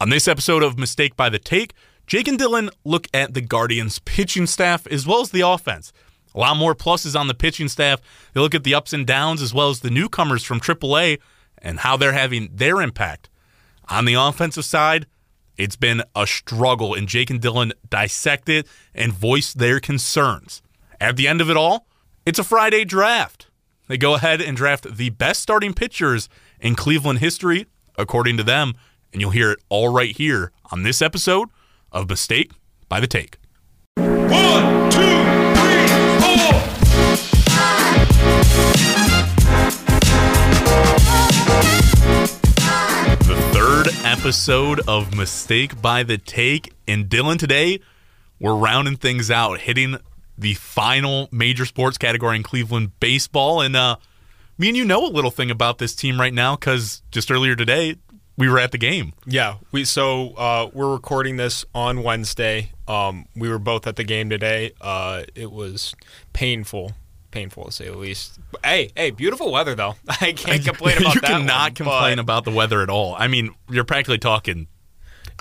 On this episode of Mistake by the Take, Jake and Dylan look at the Guardians' pitching staff as well as the offense. A lot more pluses on the pitching staff. They look at the ups and downs as well as the newcomers from AAA and how they're having their impact. On the offensive side, it's been a struggle, and Jake and Dylan dissect it and voice their concerns. At the end of it all, it's a Friday draft. They go ahead and draft the best starting pitchers in Cleveland history, according to them, and you'll hear it all right here on this episode of Mistake by the Take. 1, 2, 3, 4. The third episode of Mistake by the Take, and Dylan, today we're rounding things out, hitting the final major sports category in Cleveland baseball. And me and you know a little thing about this team right now because just earlier today we were at the game. Yeah, we're recording this on Wednesday. We were both at the game today. It was painful to say the least. But, hey, beautiful weather though. I can't complain about that. You cannot complain about the weather at all. I mean, you're practically talking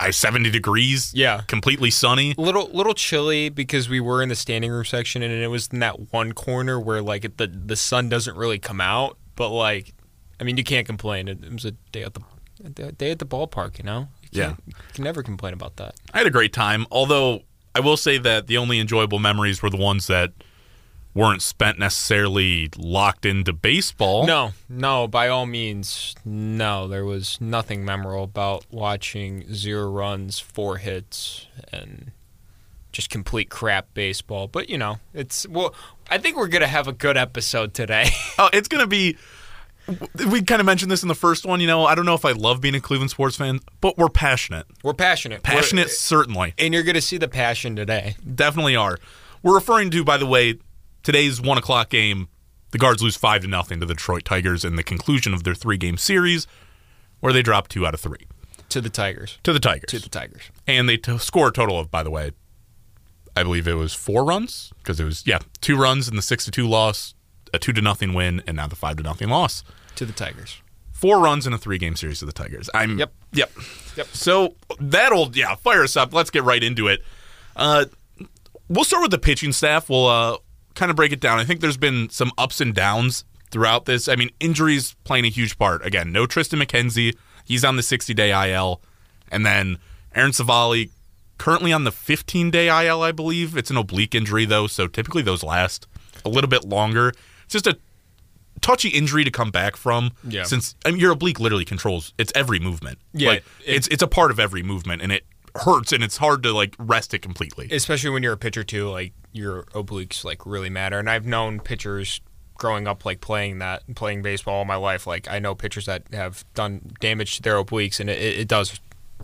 70 degrees, yeah, completely sunny. Little chilly because we were in the standing room section, and it was in that one corner where like the sun doesn't really come out. But like, I mean, you can't complain. It was a day at the ballpark, you know. You can never complain about that. I had a great time. Although I will say that the only enjoyable memories were the ones that weren't spent necessarily locked into baseball. No, by all means, no. There was nothing memorable about watching 0 runs, 4 hits, and just complete crap baseball. But, you know, I think we're going to have a good episode today. Oh, it's going to be... We kind of mentioned this in the first one, you know, I don't know if I love being a Cleveland sports fan, but we're passionate. Passionate, certainly. And you're going to see the passion today. Definitely are. We're referring to, by the way... Today's 1 o'clock game, the Guards lose 5-0 to the Detroit Tigers in the conclusion of their 3-game series, where they drop 2 out of 3. To the Tigers. And they score a total of, by the way, I believe it was 4 runs, because it was, 2 runs in the 6-2 loss, a 2-0 win, and now the 5-0 loss. To the Tigers. 4 runs in a 3-game series to the Tigers. Yep. So that'll, fire us up. Let's get right into it. We'll start with the pitching staff. We'll, kind of break it down. I think there's been some ups and downs throughout this. I mean, injuries playing a huge part. Again, no Tristan McKenzie. He's on the 60-day IL. And then Aaron Savali, currently on the 15-day IL, I believe. It's an oblique injury, though, so typically those last a little bit longer. It's just a touchy injury to come back from, since your oblique literally controls it's every movement. Yeah, it's a part of every movement, and it hurts, and it's hard to rest it completely. Especially when you're a pitcher too, your obliques really matter. And I've known pitchers growing up playing baseball all my life. I know pitchers that have done damage to their obliques, and it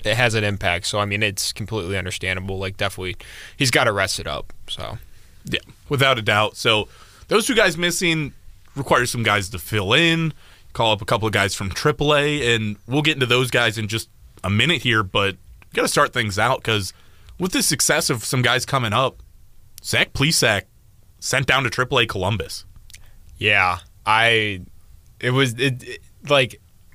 has an impact. So I mean, it's completely understandable. Definitely, he's got to rest it up. So yeah, without a doubt. So those 2 guys missing requires some guys to fill in. Call up a couple of guys from AAA, and we'll get into those guys in just a minute here, but. Got to start things out because with the success of some guys coming up, Zach Plesac sent down to AAA Columbus. Yeah, when I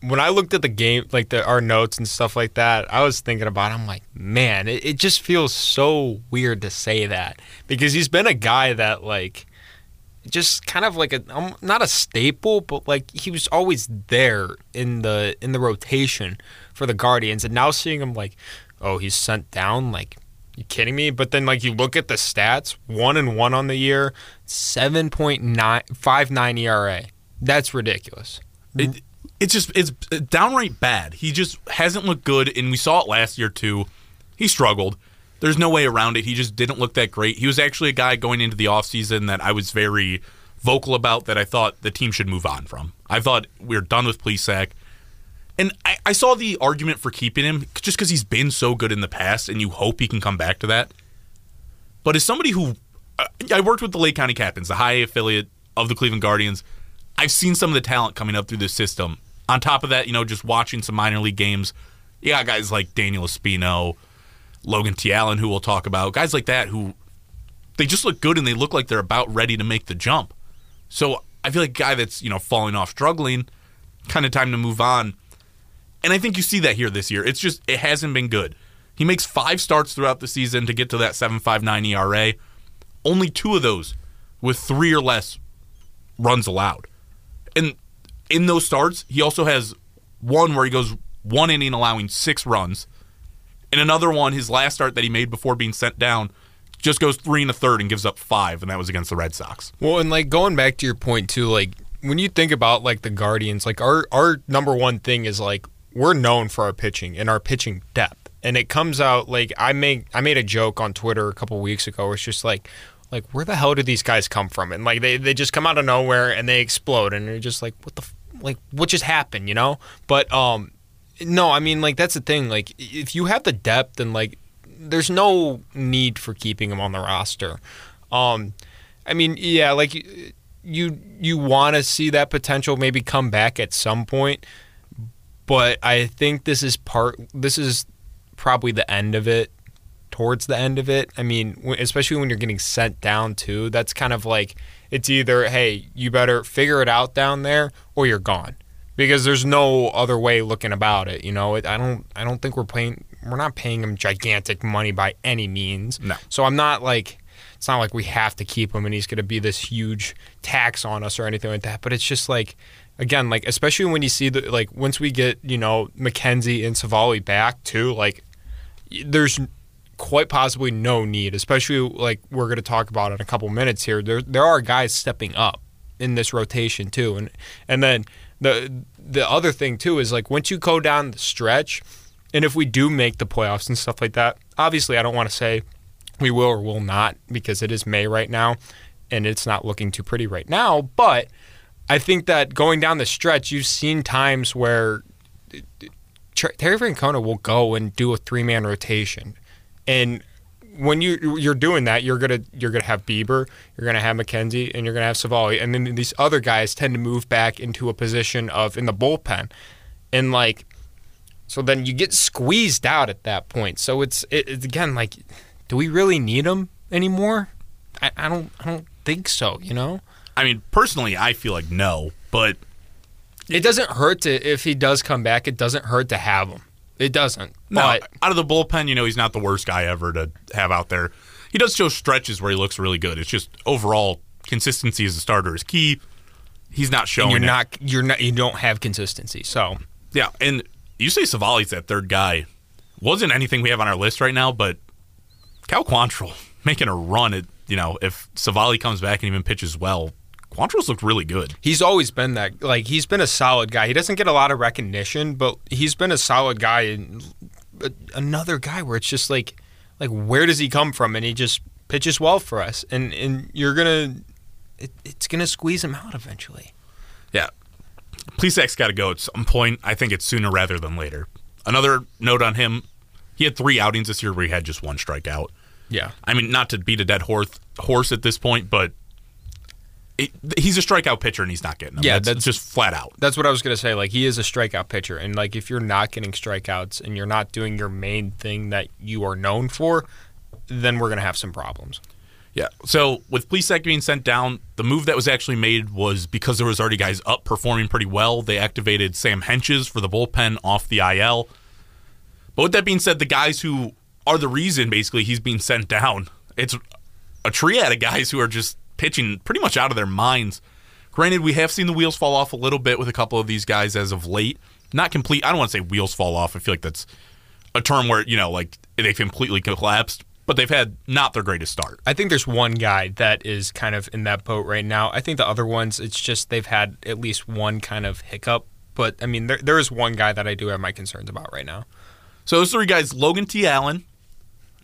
looked at the game, our notes and stuff like that, I was thinking about it. I'm like, man, it just feels so weird to say that because he's been a guy that just kind of not a staple, but he was always there in the rotation for the Guardians, and now seeing him he's sent down, you kidding me? But then you look at the stats, 1-1 on the year, 7.959 ERA. That's ridiculous. It's downright bad. He just hasn't looked good, and we saw it last year too. He struggled. There's no way around it. He just didn't look that great. He was actually a guy going into the offseason that I was very vocal about that I thought the team should move on from. I thought we were done with Plesac. And I saw the argument for keeping him just because he's been so good in the past, and you hope he can come back to that. But as somebody who – I worked with the Lake County Captains, the high A affiliate of the Cleveland Guardians. I've seen some of the talent coming up through this system. On top of that, just watching some minor league games, guys like Daniel Espino – Logan T. Allen, who we'll talk about, guys like that who they just look good and they look like they're about ready to make the jump. So I feel like a guy that's, falling off, struggling, kind of time to move on. And I think you see that here this year. It's just, it hasn't been good. He makes 5 starts throughout the season to get to that 7.59 ERA. Only 2 of those with 3 or less runs allowed. And in those starts, he also has one where he goes 1 inning allowing 6 runs. And another one, his last start that he made before being sent down, just goes 3 1/3 and gives up 5, and that was against the Red Sox. Well, and like going back to your point too, like when you think about like the Guardians, like our number one thing is like we're known for our pitching and our pitching depth. And it comes out like I made a joke on Twitter a couple weeks ago where it's just like where the hell did these guys come from? And like they just come out of nowhere and they explode and you're just like what just happened, you know? But no, I mean, like, that's the thing. Like, if you have the depth and, like, there's no need for keeping him on the roster. I mean, yeah, like, you want to see that potential maybe come back at some point. But I think this is probably the end of it, towards the end of it. I mean, especially when you're getting sent down, too. That's kind of like, it's either, hey, you better figure it out down there or you're gone. Because there's no other way looking about it, you know. I don't think we're not paying him gigantic money by any means. No. So it's not like we have to keep him and he's going to be this huge tax on us or anything like that. But it's just like, again, like especially when you see the like once we get, you know, McKenzie and Savali back too, like there's quite possibly no need. Especially like we're going to talk about in a couple minutes here. There are guys stepping up in this rotation too, and then. The other thing, too, is, like, once you go down the stretch, and if we do make the playoffs and stuff like that, obviously I don't want to say we will or will not because it is May right now, and it's not looking too pretty right now. But I think that going down the stretch, you've seen times where Terry Francona will go and do a 3-man rotation. And when you're doing that, you're gonna have Bieber, you're gonna have McKenzie, and you're gonna have Savali, and then these other guys tend to move back into a position in the bullpen, and like, so then you get squeezed out at that point. So it's again like, do we really need them anymore? I don't think so. You know, I mean personally, I feel like no, but it doesn't hurt to if he does come back. It doesn't hurt to have him. It doesn't. No, but out of the bullpen, you know, he's not the worst guy ever to have out there. He does show stretches where he looks really good. It's just overall consistency as a starter is key. He's not showing. And you don't have consistency. So yeah, and you say Savali's that third guy. Wasn't anything we have on our list right now, but Cal Quantrill making a run at, you know, if Savali comes back and even pitches well. Quantrill's looked really good. He's always been that. Like, he's been a solid guy. He doesn't get a lot of recognition, but he's been a solid guy. And another guy where it's just like where does he come from? And he just pitches well for us. And you're going to – it's going to squeeze him out eventually. Yeah. Plesac's got to go at some point. I think it's sooner rather than later. Another note on him, he had 3 outings this year where he had just 1 strikeout. Yeah. I mean, not to beat a dead horse at this point, but – he's a strikeout pitcher, and he's not getting them. Yeah, that's just flat out. That's what I was going to say. Like, he is a strikeout pitcher, and, like, if you're not getting strikeouts and you're not doing your main thing that you are known for, then we're going to have some problems. Yeah. So with Plesac being sent down, the move that was actually made was because there was already guys up performing pretty well. They activated Sam Henches for the bullpen off the IL. But with that being said, the guys who are the reason, basically, he's being sent down, it's a triad of guys who are just pitching pretty much out of their minds. Granted, we have seen the wheels fall off a little bit with a couple of these guys as of late. Not complete. I don't want to say wheels fall off. I feel like that's a term where, you know, like they've completely collapsed, but they've had not their greatest start. I think there's one guy that is kind of in that boat right now. I think the other ones, it's just they've had at least one kind of hiccup. But, I mean, there is one guy that I do have my concerns about right now. So those 3 guys, Logan T. Allen,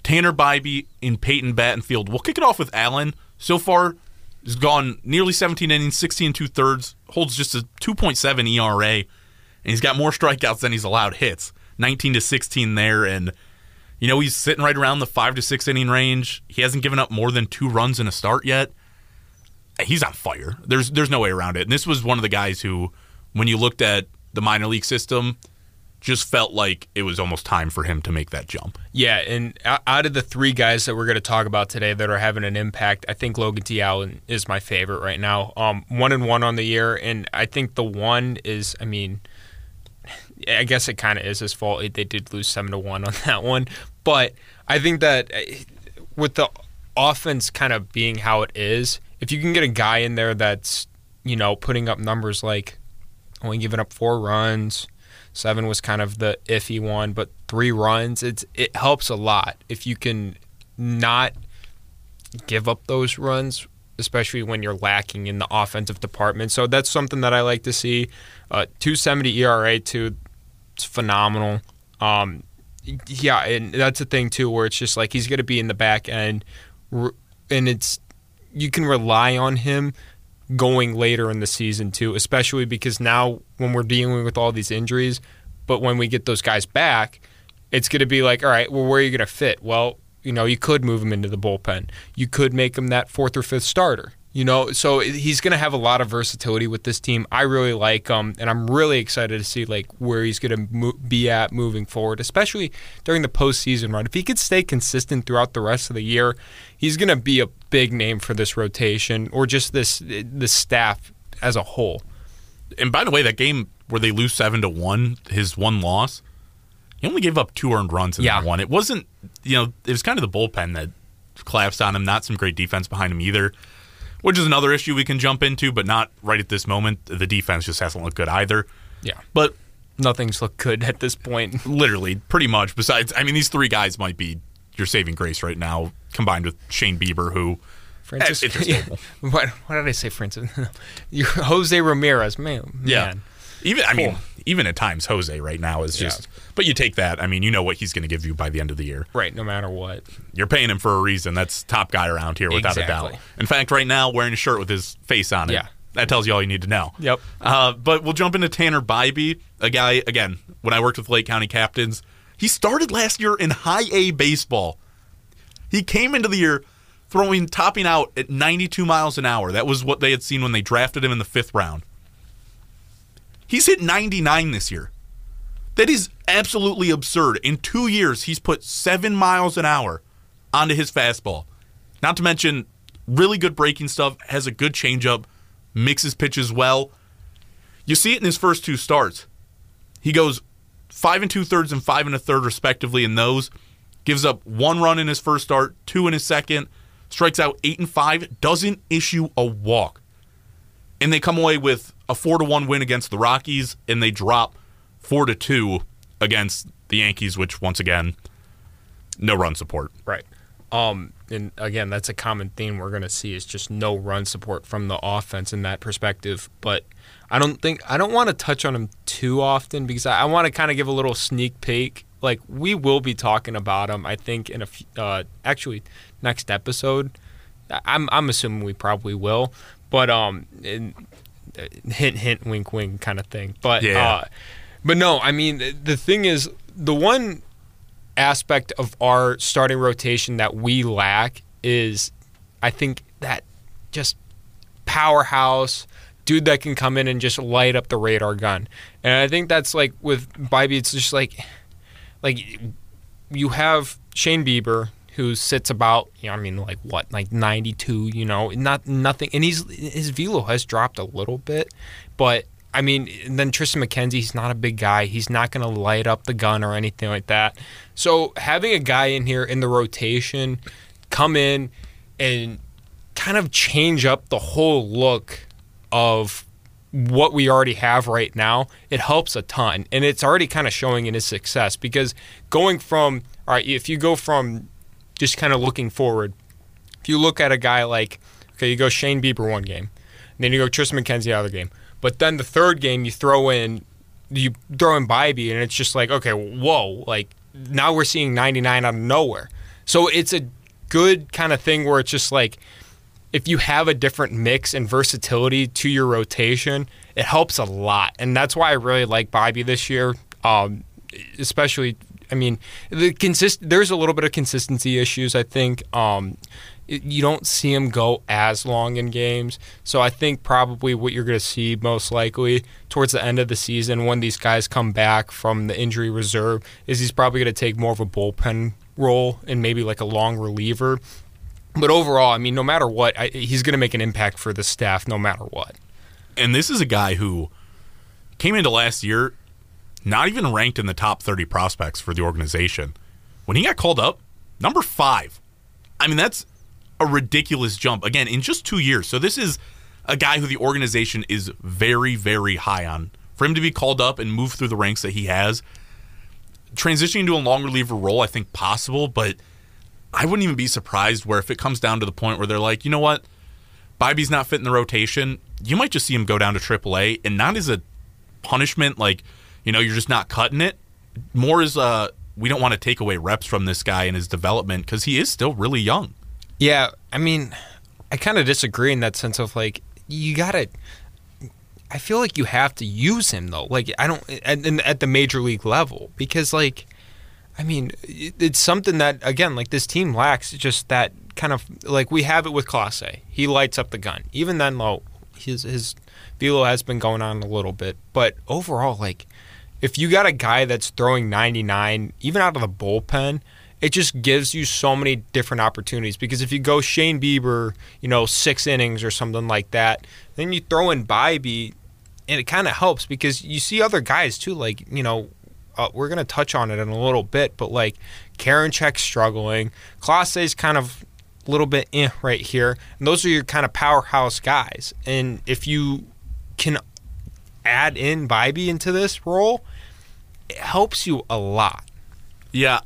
Tanner Bibee, and Peyton Battenfield. We'll kick it off with Allen. So far, he's gone nearly 17 innings, 16 2/3, holds just a 2.7 ERA, and he's got more strikeouts than he's allowed hits, 19 to 16 there. And, you know, he's sitting right around the 5 to 6 inning range. He hasn't given up more than 2 runs in a start yet. He's on fire. There's no way around it. And this was one of the guys who, when you looked at the minor league system, just felt like it was almost time for him to make that jump. Yeah, and out of the 3 guys that we're going to talk about today that are having an impact, I think Logan T. Allen is my favorite right now. 1-1 on the year, and I think the one is, I mean, I guess it kind of is his fault. They did lose 7-1 on that one. But I think that with the offense kind of being how it is, if you can get a guy in there that's, you know, putting up numbers like only giving up 4 runs, 7 was kind of the iffy one, but 3 runs, it helps a lot if you can not give up those runs, especially when you're lacking in the offensive department. So that's something that I like to see. 2.70 ERA, too. It's phenomenal. Yeah, and that's the thing, too, where it's just like he's going to be in the back end, and it's you can rely on him going later in the season, too, especially because now when we're dealing with all these injuries, but when we get those guys back, it's going to be like, all right, well, where are you going to fit? Well, you know, you could move him into the bullpen. You could make him that 4th or 5th starter. You know, so he's going to have a lot of versatility with this team. I really like him, and I'm really excited to see like where he's going to be at moving forward, especially during the postseason run. If he could stay consistent throughout the rest of the year, he's going to be a big name for this rotation or just this staff as a whole. And by the way, that game where they lose 7-1, his one loss, he only gave up 2 earned runs in that one. It wasn't, you know, it was kind of the bullpen that collapsed on him, not some great defense behind him either, which is another issue we can jump into, but not right at this moment. The defense just hasn't looked good either. Yeah. But nothing's looked good at this point. Literally, pretty much. Besides, I mean, these 3 guys might be your saving grace right now, combined with Shane Bieber, who... Why did I say Francis? Jose Ramirez, man. Yeah. Even, I mean... Cool. Even at times, Jose right now is just... Yeah. But you take that. I mean, you know what he's going to give you by the end of the year. Right, no matter what. You're paying him for a reason. That's top guy around here without a doubt. In fact, right now, wearing a shirt with his face on it. Yeah. That tells you all you need to know. Yep. But we'll jump into Tanner Bibee, a guy, again, when I worked with Lake County Captains, he started last year in high A baseball. He came into the year topping out at 92 miles an hour. That was what they had seen when they drafted him in the 5th round. He's hit 99 this year. That is absolutely absurd. In 2 years, he's put 7 miles an hour onto his fastball. Not to mention, really good breaking stuff, has a good changeup, mixes pitches well. You see it in his first 2 starts. He goes 5 2/3 and 5 1/3 respectively in those, gives up 1 run in his first start, 2 in his second, strikes out 8 and 5, doesn't issue a walk. And they come away with a 4-1 win against the Rockies, and they drop 4-2 against the Yankees, which, once again, no run support. Right. And, again, that's a common theme we're going to see is just no run support from the offense in that perspective. But I don't want to touch on him too often because I want to kind of give a little sneak peek. Like, we will be talking about him, I think, in actually next episode. I'm assuming we probably will. But hint, hint, wink, wink kind of thing. But, yeah. But no, I mean, the thing is, the one aspect of our starting rotation that we lack is, I think, that just powerhouse dude that can come in and just light up the radar gun. And I think that's like with Bibee, it's just like you have Shane Bieber, who sits about, you know, I mean, like what, like 92, you know, nothing. And his velo has dropped a little bit. But, I mean, and then Tristan McKenzie, he's not a big guy. He's not going to light up the gun or anything like that. So having a guy in here in the rotation come in and kind of change up the whole look of what we already have right now, it helps a ton. And it's already kind of showing in his success because going from, all right, if you go from just kind of looking forward. If you look at a guy like, okay, you go Shane Bieber one game, and then you go Tristan McKenzie the other game. But then the third game, you throw in Bibee, and it's just like, okay, whoa, like now we're seeing 99 out of nowhere. So it's a good kind of thing where it's just like, if you have a different mix and versatility to your rotation, it helps a lot. And that's why I really like Bibee this year, especially. I mean, there's a little bit of consistency issues, I think. You don't see him go as long in games. So I think probably what you're going to see most likely towards the end of the season when these guys come back from the injury reserve is he's probably going to take more of a bullpen role and maybe like a long reliever. But overall, I mean, no matter what, he's going to make an impact for the staff no matter what. And this is a guy who came into last year not even ranked in the top 30 prospects for the organization. When he got called up, number 5. I mean, that's a ridiculous jump. Again, in just 2 years. So this is a guy who the organization is very, very high on. For him to be called up and move through the ranks that he has, transitioning to a long reliever role, I think possible, but I wouldn't even be surprised where if it comes down to the point where they're like, you know what, Bibee's not fitting the rotation, you might just see him go down to AAA, and not as a punishment, like, you know, you're just not cutting it, more as a, we don't want to take away reps from this guy and his development because he is still really young. Yeah, I mean, I kind of disagree in that sense of, like, you got to... I feel like you have to use him, though. Like, I don't... At the major league level. Because, like, I mean, it's something that, again, like, this team lacks just that kind of... Like, we have it with Clase. He lights up the gun. Even then, though, his velo has been going on a little bit. But overall, like, if you got a guy that's throwing 99, even out of the bullpen... It just gives you so many different opportunities, because if you go Shane Bieber, you know, 6 innings or something like that, then you throw in Bibee, and it kind of helps because you see other guys too. Like, you know, we're going to touch on it in a little bit, but like Karinchek's struggling. Clase's kind of a little bit right here. And those are your kind of powerhouse guys. And if you can add in Bibee into this role, it helps you a lot. Yeah.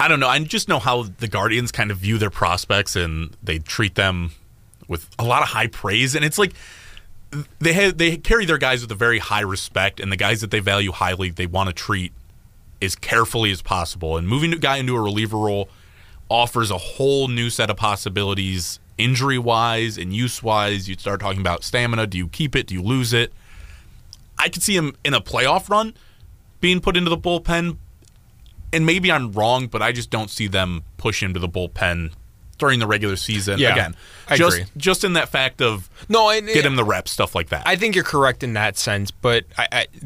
I don't know. I just know how the Guardians kind of view their prospects, and they treat them with a lot of high praise. And it's like they carry their guys with a very high respect, and the guys that they value highly, they want to treat as carefully as possible. And moving a guy into a reliever role offers a whole new set of possibilities, injury-wise and use-wise. You start talking about stamina. Do you keep it? Do you lose it? I could see him in a playoff run being put into the bullpen. And maybe I'm wrong, but I just don't see them push him to the bullpen during the regular season. Yeah, again, I agree. Just in that fact of get him the reps, stuff like that. I think you're correct in that sense, but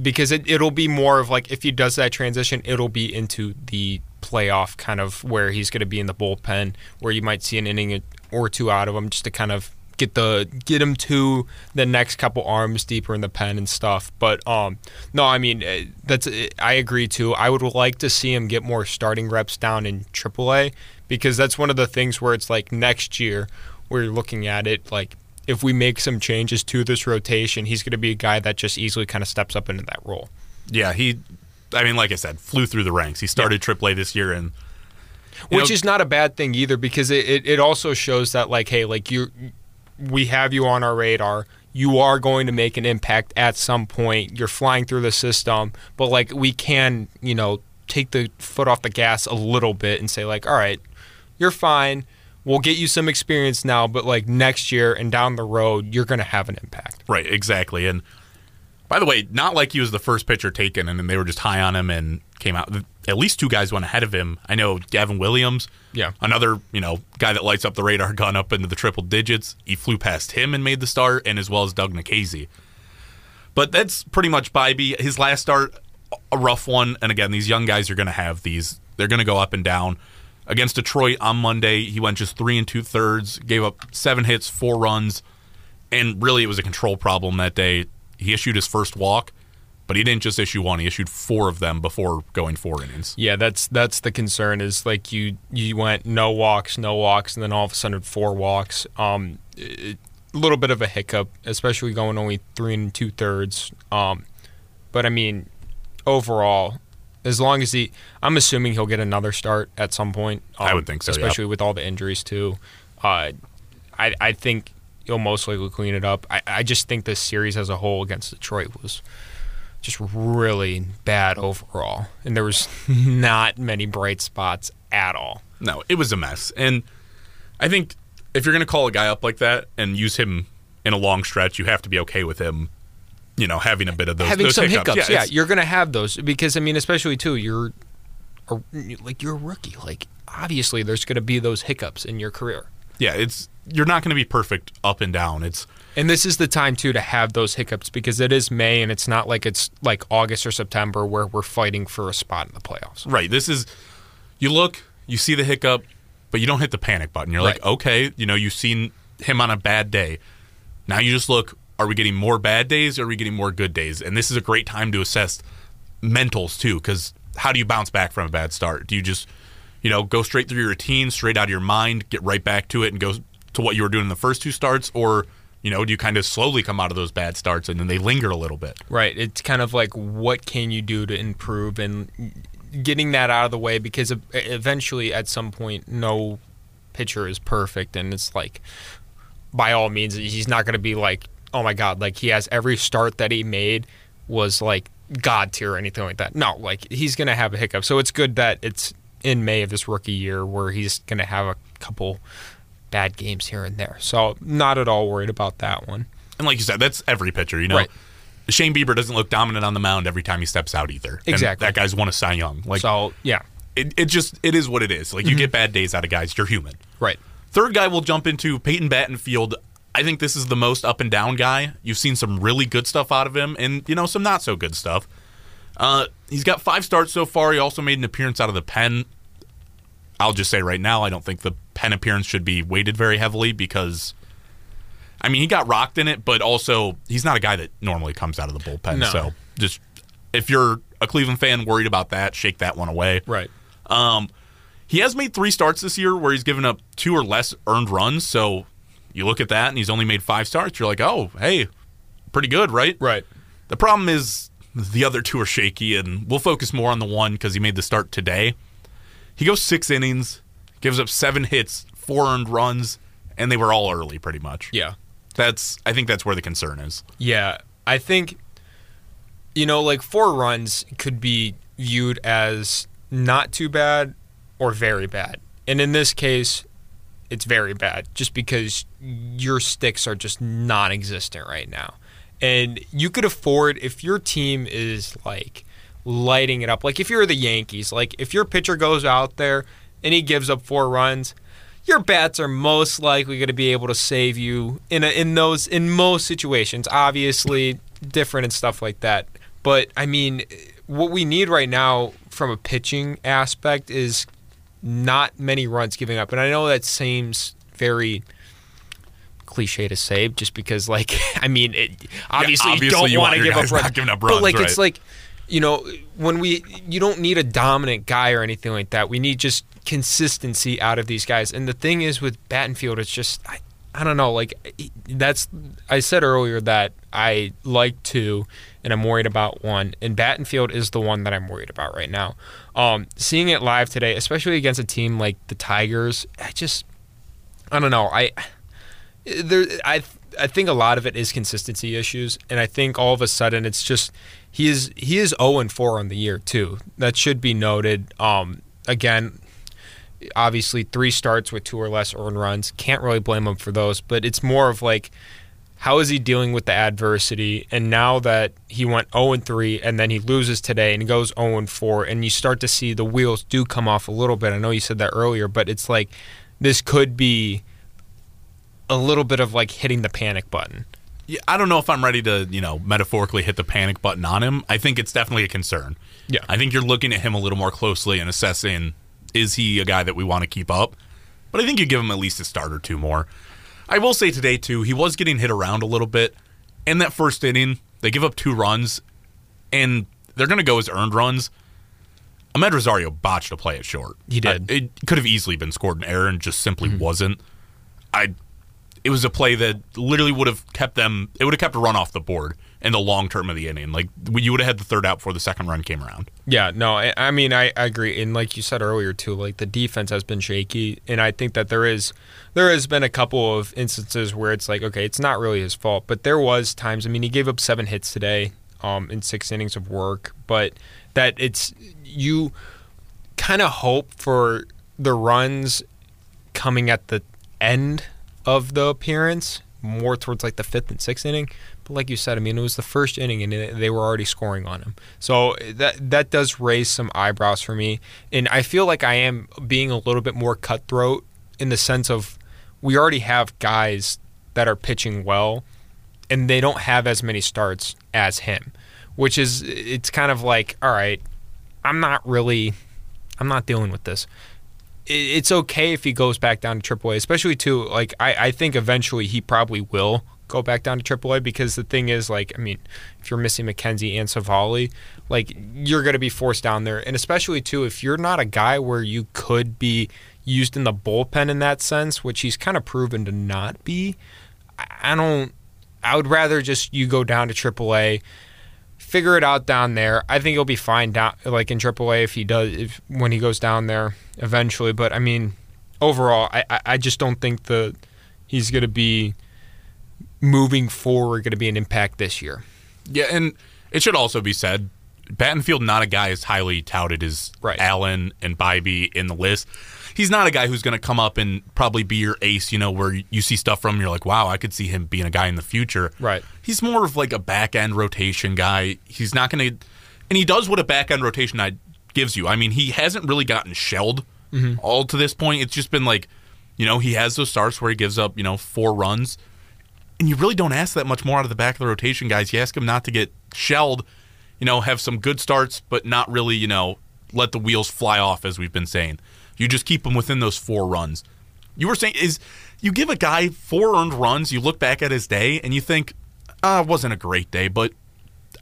because it'll be more of like if he does that transition, it'll be into the playoff kind of where he's going to be in the bullpen, where you might see an inning or two out of him just to kind of get him to the next couple arms deeper in the pen and stuff. But no, I mean, I agree too. I would like to see him get more starting reps down in AAA, because that's one of the things where it's like next year we're looking at it like if we make some changes to this rotation, he's going to be a guy that just easily kind of steps up into that role. Yeah, I mean, like I said, flew through the ranks. He started AAA this year and. Which is not a bad thing either, because it also shows that like, hey, like we have you on our radar. You are going to make an impact at some point. You're flying through the system, but like we can, you know, take the foot off the gas a little bit and say like, all right, you're fine. We'll get you some experience now, but like next year and down the road, you're going to have an impact. Right, exactly. And by the way, not like he was the first pitcher taken and then they were just high on him and came out. At least 2 guys went ahead of him. I know Gavin Williams, another, you know, guy that lights up the radar gun up into the triple digits. He flew past him and made the start, and as well as Doug Nikhazy. But that's pretty much Bibee. His last start, a rough one. And again, these young guys are going to have these. They're going to go up and down. Against Detroit on Monday, he went just 3 2/3, gave up 7 hits, 4 runs, and really it was a control problem that day. He issued his first walk. But he didn't just issue 1; he issued 4 of them before going 4 innings. Yeah, that's the concern. Is like you went no walks, and then all of a sudden 4 walks. A little bit of a hiccup, especially going only 3 2/3. But I mean, overall, as long as I'm assuming he'll get another start at some point. I would think so, especially with all the injuries too. I think he'll most likely clean it up. I just think this series as a whole against Detroit was. Just really bad overall. And there was not many bright spots at all. No, it was a mess. And I think if you're going to call a guy up like that and use him in a long stretch, you have to be okay with him, you know, having a bit of those some hiccups. Yeah, you're going to have those because, I mean, especially too, you're a rookie. Like, obviously, there's going to be those hiccups in your career. Yeah, you're not going to be perfect up and down. And this is the time, too, to have those hiccups because it is May and it's not like it's like August or September where we're fighting for a spot in the playoffs. Right. This is – you look, you see the hiccup, but you don't hit the panic button. You're like, okay, you know, you've seen him on a bad day. Now you just look, are we getting more bad days or are we getting more good days? And this is a great time to assess mentals too, because how do you bounce back from a bad start? Do you just, you know, go straight through your routine, straight out of your mind, get right back to it and go to what you were doing in the first two starts? Or, you know, do you kind of slowly come out of those bad starts and then they linger a little bit? Right. It's kind of like, what can you do to improve, and getting that out of the way, because eventually at some point no pitcher is perfect, and it's like, by all means, he's not going to be like, oh my God, like he has every start that he made was like God tier or anything like that. No, like he's going to have a hiccup. So it's good that it's in May of this rookie year where he's going to have a couple bad games here and there. So not at all worried about that one. And like you said, that's every pitcher, you know. Right. Shane Bieber doesn't look dominant on the mound every time he steps out either. Exactly. And that guy's won a Cy Young. Like, so, yeah. It is what it is. Like, you get bad days out of guys. You're human. Right. Third guy we'll jump into, Peyton Battenfield. I think this is the most up and down guy. You've seen some really good stuff out of him and, you know, some not so good stuff. He's got 5 starts so far. He also made an appearance out of the pen. I'll just say right now, I don't think the pen appearance should be weighted very heavily because, I mean, he got rocked in it, but also he's not a guy that normally comes out of the bullpen. No. So just if you're a Cleveland fan worried about that, shake that one away. Right. He has made 3 starts this year where he's given up 2 or less earned runs. So you look at that and he's only made 5 starts. You're like, oh, hey, pretty good, right? Right. The problem is the other 2 are shaky, and we'll focus more on the one because he made the start today. He goes 6 innings, gives up 7 hits, 4 earned runs, and they were all early pretty much. Yeah. I think that's where the concern is. Yeah. I think, you know, like 4 runs could be viewed as not too bad or very bad. And in this case, it's very bad just because your sticks are just non-existent right now. And you could afford, if your team is like lighting it up, like if you're the Yankees, like if your pitcher goes out there and he gives up 4 runs, your bats are most likely going to be able to save you in most situations. Obviously, different and stuff like that. But I mean, what we need right now from a pitching aspect is not many runs giving up. And I know that seems very cliche to say, just because, like, I mean, obviously you don't want to give up runs, but like, right. It's like, you know, you don't need a dominant guy or anything like that. We need just consistency out of these guys. And the thing is with Battenfield, it's just, I don't know, like that's, I said earlier that I like 2 and I'm worried about 1. And Battenfield is the one that I'm worried about right now. Seeing it live today, especially against a team like the Tigers, I don't know. I think a lot of it is consistency issues, and I think all of a sudden it's just he is 0-4 on the year too. That should be noted. Again, obviously 3 starts with 2 or less earned runs. Can't really blame him for those, but it's more of like, how is he dealing with the adversity? And now that he went 0-3 and then he loses today and goes 0-4, and you start to see the wheels do come off a little bit. I know you said that earlier, but it's like this could be a little bit of like hitting the panic button. Yeah, I don't know if I'm ready to, you know, metaphorically hit the panic button on him. I think it's definitely a concern. Yeah. I think you're looking at him a little more closely and assessing, is he a guy that we want to keep up? But I think you give him at least a start or 2 more. I will say today, too, he was getting hit around a little bit. In that first inning, they give up 2 runs, and they're going to go as earned runs. Amed Rosario botched a play at short. He did. It could have easily been scored an error and just simply wasn't. It was a play that literally would have kept them. It would have kept a run off the board in the long term of the inning. Like, you would have had the third out before the second run came around. Yeah, no, I mean, I agree. And like you said earlier too, like the defense has been shaky, and I think that there has been a couple of instances where it's like, okay, it's not really his fault, but there was times. I mean, he gave up 7 hits today, in 6 innings of work, but that it's you kind of hope for the runs coming at the end of the appearance, more towards like the 5th and 6th inning. But like you said, I mean, it was the first inning and they were already scoring on him. So that does raise some eyebrows for me. And I feel like I am being a little bit more cutthroat in the sense of, we already have guys that are pitching well and they don't have as many starts as him, which is, it's kind of like, all right, I'm not dealing with this. It's okay if he goes back down to AAA, especially too, like I think eventually he probably will go back down to AAA, because the thing is, like, I mean, if you're missing McKenzie and Savali, like, you're going to be forced down there. And especially, too, if you're not a guy where you could be used in the bullpen in that sense, which he's kind of proven to not be, I would rather just you go down to AAA, figure it out down there. I think he'll be fine down, like, in AAA if he does, when he goes down there eventually. But I mean, overall, I just don't think that he's going to be moving forward going to be an impact this year. Yeah, and it should also be said, Battenfield, not a guy as highly touted as Allen and Bibee in the list. He's not a guy who's going to come up and probably be your ace, you know, where you see stuff from him, you're like, wow, I could see him being a guy in the future. Right. He's more of like a back-end rotation guy. He's not going to – and he does what a back-end rotation guy gives you. I mean, he hasn't really gotten shelled all to this point. It's just been like, you know, he has those starts where he gives up, you know, 4 runs. And you really don't ask that much more out of the back of the rotation guys. You ask him not to get shelled, you know, have some good starts, but not really, you know, let the wheels fly off, as we've been saying. You just keep them within those 4 runs. You were saying is you give a guy 4 earned runs, you look back at his day, and you think, it wasn't a great day, but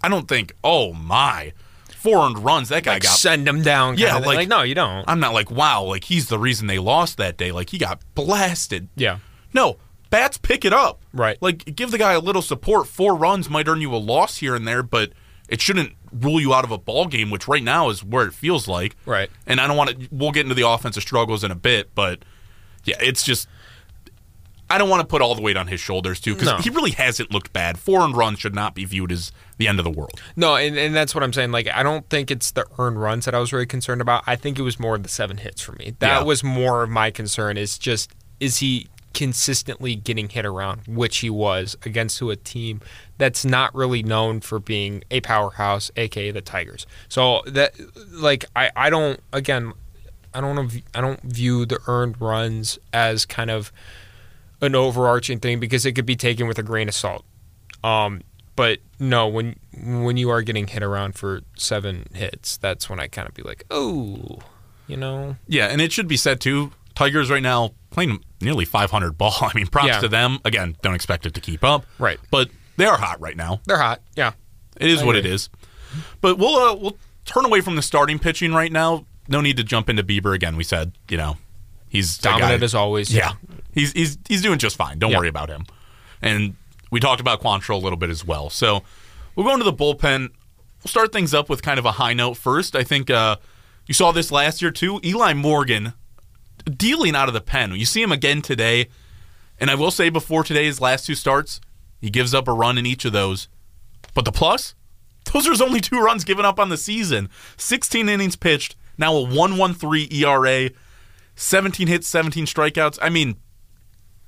I don't think, oh, my, 4 earned runs, that guy like got. Send him down. Yeah, like, no, you don't. I'm not like, wow, like, he's the reason they lost that day. Like, he got blasted. Yeah. No, bats pick it up. Right. Like, give the guy a little support. 4 runs might earn you a loss here and there, but it shouldn't rule you out of a ball game, which right now is where it feels like. Right. And I don't want to – we'll get into the offensive struggles in a bit, but, yeah, it's just – I don't want to put all the weight on his shoulders, too, because he really hasn't looked bad. 4 earned runs should not be viewed as the end of the world. No, and that's what I'm saying. Like, I don't think it's the earned runs that I was really concerned about. I think it was more the 7 hits for me. That was more of my concern, is just, is he – consistently getting hit around, which he was, against a team that's not really known for being a powerhouse, aka the Tigers. So that, like, I don't view the earned runs as kind of an overarching thing, because it could be taken with a grain of salt. But no, when you are getting hit around for 7 hits, that's when I kind of be like, oh, you know. Yeah, and it should be said too, Tigers right now playing nearly 500 ball. I mean, props to them. Again, don't expect it to keep up. Right. But they are hot right now. They're hot, yeah. It is what it is. But we'll turn away from the starting pitching right now. No need to jump into Bieber again. We said, you know, he's dominant as always. Yeah. He's doing just fine. Don't worry about him. And we talked about Quantrill a little bit as well. So we'll go into the bullpen. We'll start things up with kind of a high note first. I think you saw this last year too. Eli Morgan dealing out of the pen. You see him again today, and I will say before today's last 2 starts, he gives up a run in each of those. But the plus? Those are his only 2 runs given up on the season. 16 innings pitched, now a 1.13 ERA, 17 hits, 17 strikeouts. I mean,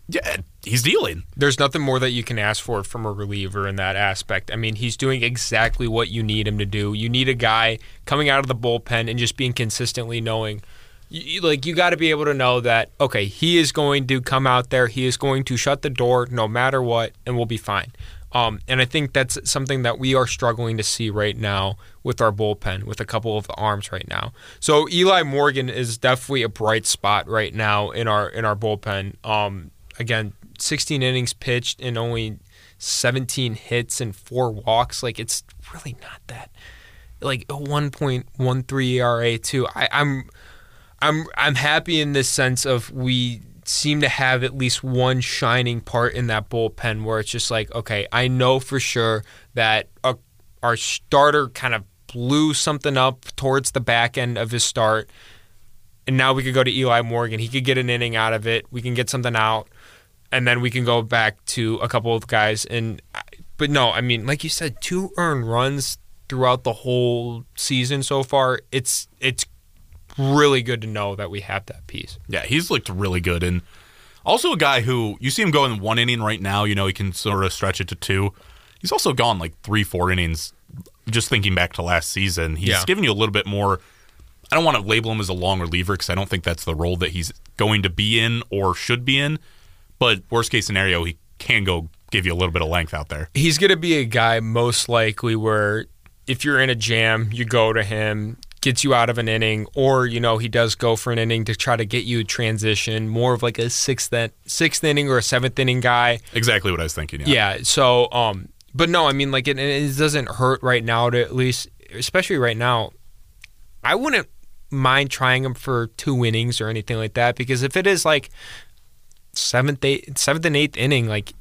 yeah, he's dealing. There's nothing more that you can ask for from a reliever in that aspect. I mean, he's doing exactly what you need him to do. You need a guy coming out of the bullpen and just being consistently knowing, like, you got to be able to know that, okay, he is going to come out there, he is going to shut the door no matter what, and we'll be fine. And I think that's something that we are struggling to see right now with our bullpen, with a couple of the arms right now. So Eli Morgan is definitely a bright spot right now in our bullpen. Again, 16 innings pitched and only 17 hits and 4 walks. Like, it's really not that. Like, a 1.13 ERA, too. I'm happy in this sense of we seem to have at least one shining part in that bullpen where it's just like, okay, I know for sure that our starter kind of blew something up towards the back end of his start, and now we could go to Eli Morgan. He could get an inning out of it. We can get something out, and then we can go back to a couple of guys. But no, I mean, like you said, 2 earned runs throughout the whole season so far. It's really good to know that we have that piece. Yeah, he's looked really good. And also a guy who, you see him go in 1 inning right now, you know, he can sort of stretch it to 2. He's also gone like 3-4 innings, just thinking back to last season. He's given you a little bit more. I don't want to label him as a long reliever because I don't think that's the role that he's going to be in or should be in. But worst case scenario, he can go give you a little bit of length out there. He's going to be a guy most likely where if you're in a jam, you go to him. gets you out of an inning, or, you know, he does go for an inning to try to get you a transition, more of like a sixth inning or a seventh inning guy. Exactly what I was thinking. Yeah. So, but no, I mean, like it doesn't hurt right now to at least, especially right now, I wouldn't mind trying him for 2 innings or anything like that, because if it is like seventh and eighth inning, like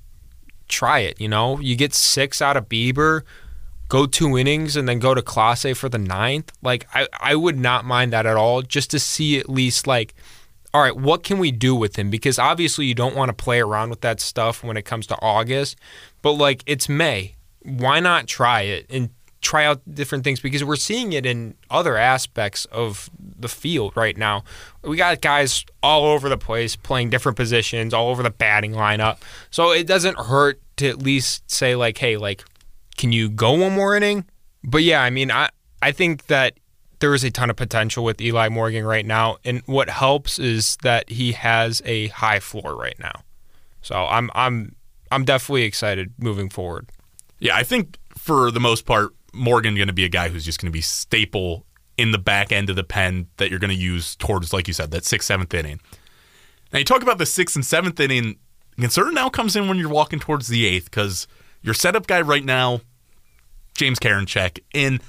try it, you know, you get 6 out of Bieber, go 2 innings and then go to Clase for the 9th. Like, I would not mind that at all, just to see at least, like, all right, what can we do with him? Because obviously you don't want to play around with that stuff when it comes to August. But, like, it's May. Why not try it and try out different things? Because we're seeing it in other aspects of the field right now. We got guys all over the place playing different positions, all over the batting lineup. So it doesn't hurt to at least say, like, hey, like, can you go one more inning? But yeah, I mean, I think that there is a ton of potential with Eli Morgan right now, and what helps is that he has a high floor right now. So I'm definitely excited moving forward. Yeah, I think for the most part, Morgan going to be a guy who's just going to be staple in the back end of the pen that you're going to use towards, like you said, that 6th, 7th inning. Now you talk about the 6th and 7th inning, concern now comes in when you're walking towards the 8th, because your setup guy right now, James Karinchek. And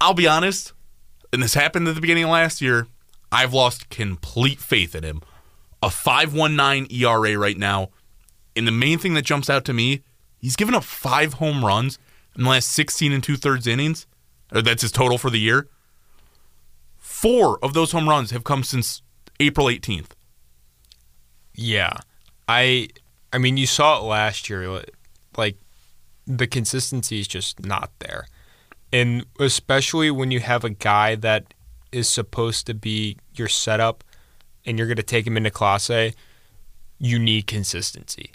I'll be honest, and this happened at the beginning of last year, I've lost complete faith in him. A 5.19 ERA right now. And the main thing that jumps out to me, he's given up 5 home runs in the last 16 and 2/3 innings. Or that's his total for the year. 4 of those home runs have come since April 18th. Yeah. I mean, you saw it last year. Like, the consistency is just not there. And especially when you have a guy that is supposed to be your setup and you're going to take him into Clase, you need consistency.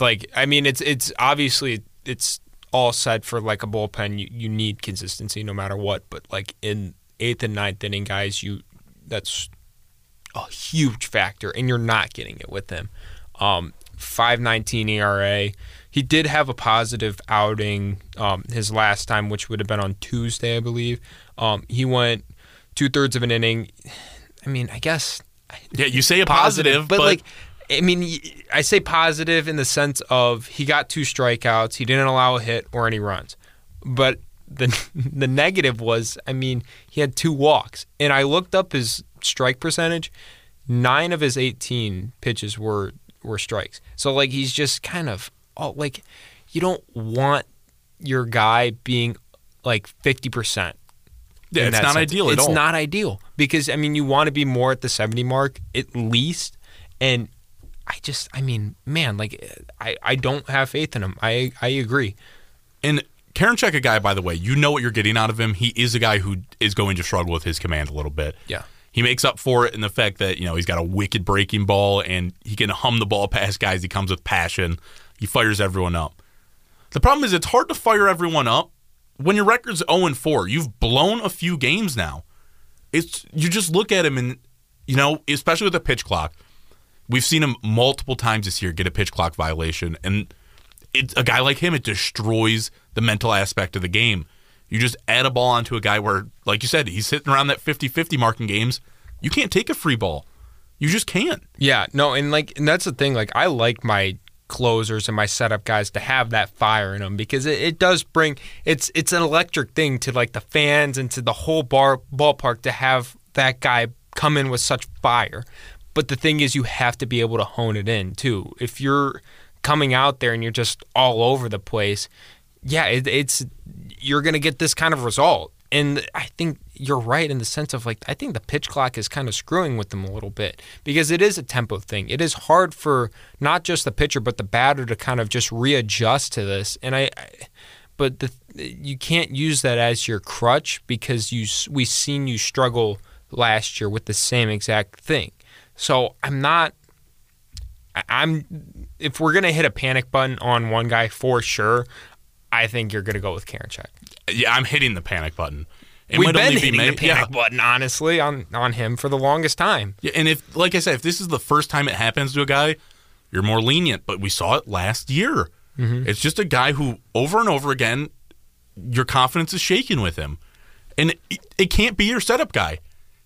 Like, I mean, it's obviously it's all set for like a bullpen. You need consistency no matter what. But like in 8th and 9th inning guys, that's a huge factor, and you're not getting it with him. 5.19 ERA. He did have a positive outing his last time, which would have been on Tuesday, I believe. He went 2/3 of an inning. I mean, I guess. Yeah, you say a positive, but like, I mean, I say positive in the sense of he got 2 strikeouts. He didn't allow a hit or any runs. But the negative was, I mean, he had 2 walks. And I looked up his strike percentage. 9 of his 18 pitches were strikes. So, like, he's just kind of, oh, like, you don't want your guy being, like, 50%. Yeah, it's not ideal at all. It's not ideal because, I mean, you want to be more at the 70 mark at least. And I just, I mean, man, like, I don't have faith in him. I agree. And Karinchek, a guy, by the way, you know what you're getting out of him. He is a guy who is going to struggle with his command a little bit. Yeah. He makes up for it in the fact that, you know, he's got a wicked breaking ball and he can hum the ball past guys. He comes with passion. He fires everyone up. The problem is it's hard to fire everyone up when your record's 0-4. You've blown a few games now. You just look at him and, you know, especially with a pitch clock, we've seen him multiple times this year get a pitch clock violation. And it's a guy like him, it destroys the mental aspect of the game. You just add a ball onto a guy where, like you said, he's sitting around that 50-50 mark in games. You can't take a free ball. You just can't. Yeah, no, and like, and that's the thing. Like, I like my closers and my setup guys to have that fire in them because it does bring, it's an electric thing to like the fans and to the whole ballpark to have that guy come in with such fire. But the thing is, you have to be able to hone it in too. If you're coming out there and you're just all over the place, yeah, you're going to get this kind of result. And I think you're right in the sense of, like, I think the pitch clock is kind of screwing with them a little bit because it is a tempo thing. It is hard for not just the pitcher but the batter to kind of just readjust to this. And but you can't use that as your crutch because we've seen you struggle last year with the same exact thing. So if we're going to hit a panic button on one guy for sure, I think you're going to go with Karinchek. Yeah, I'm hitting the panic button. We've been hitting the panic button, honestly, on him for the longest time. Yeah, and if, like I said, if this is the first time it happens to a guy, you're more lenient. But we saw it last year. Mm-hmm. It's just a guy who, over and over again, your confidence is shaken with him. And it can't be your setup guy.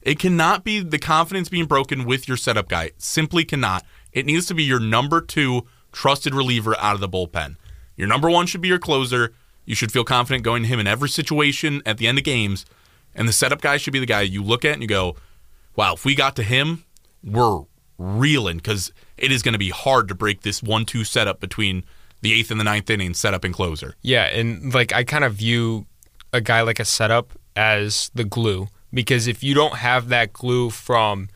It cannot be the confidence being broken with your setup guy. It simply cannot. It needs to be your number two trusted reliever out of the bullpen. Your number one should be your closer. You should feel confident going to him in every situation at the end of games. And the setup guy should be the guy you look at and you go, wow, if we got to him, we're reeling, because it is going to be hard to break this 1-2 setup between the eighth and the ninth inning, setup and closer. Yeah, and like I kind of view a guy like a setup as the glue, because if you don't have that glue from,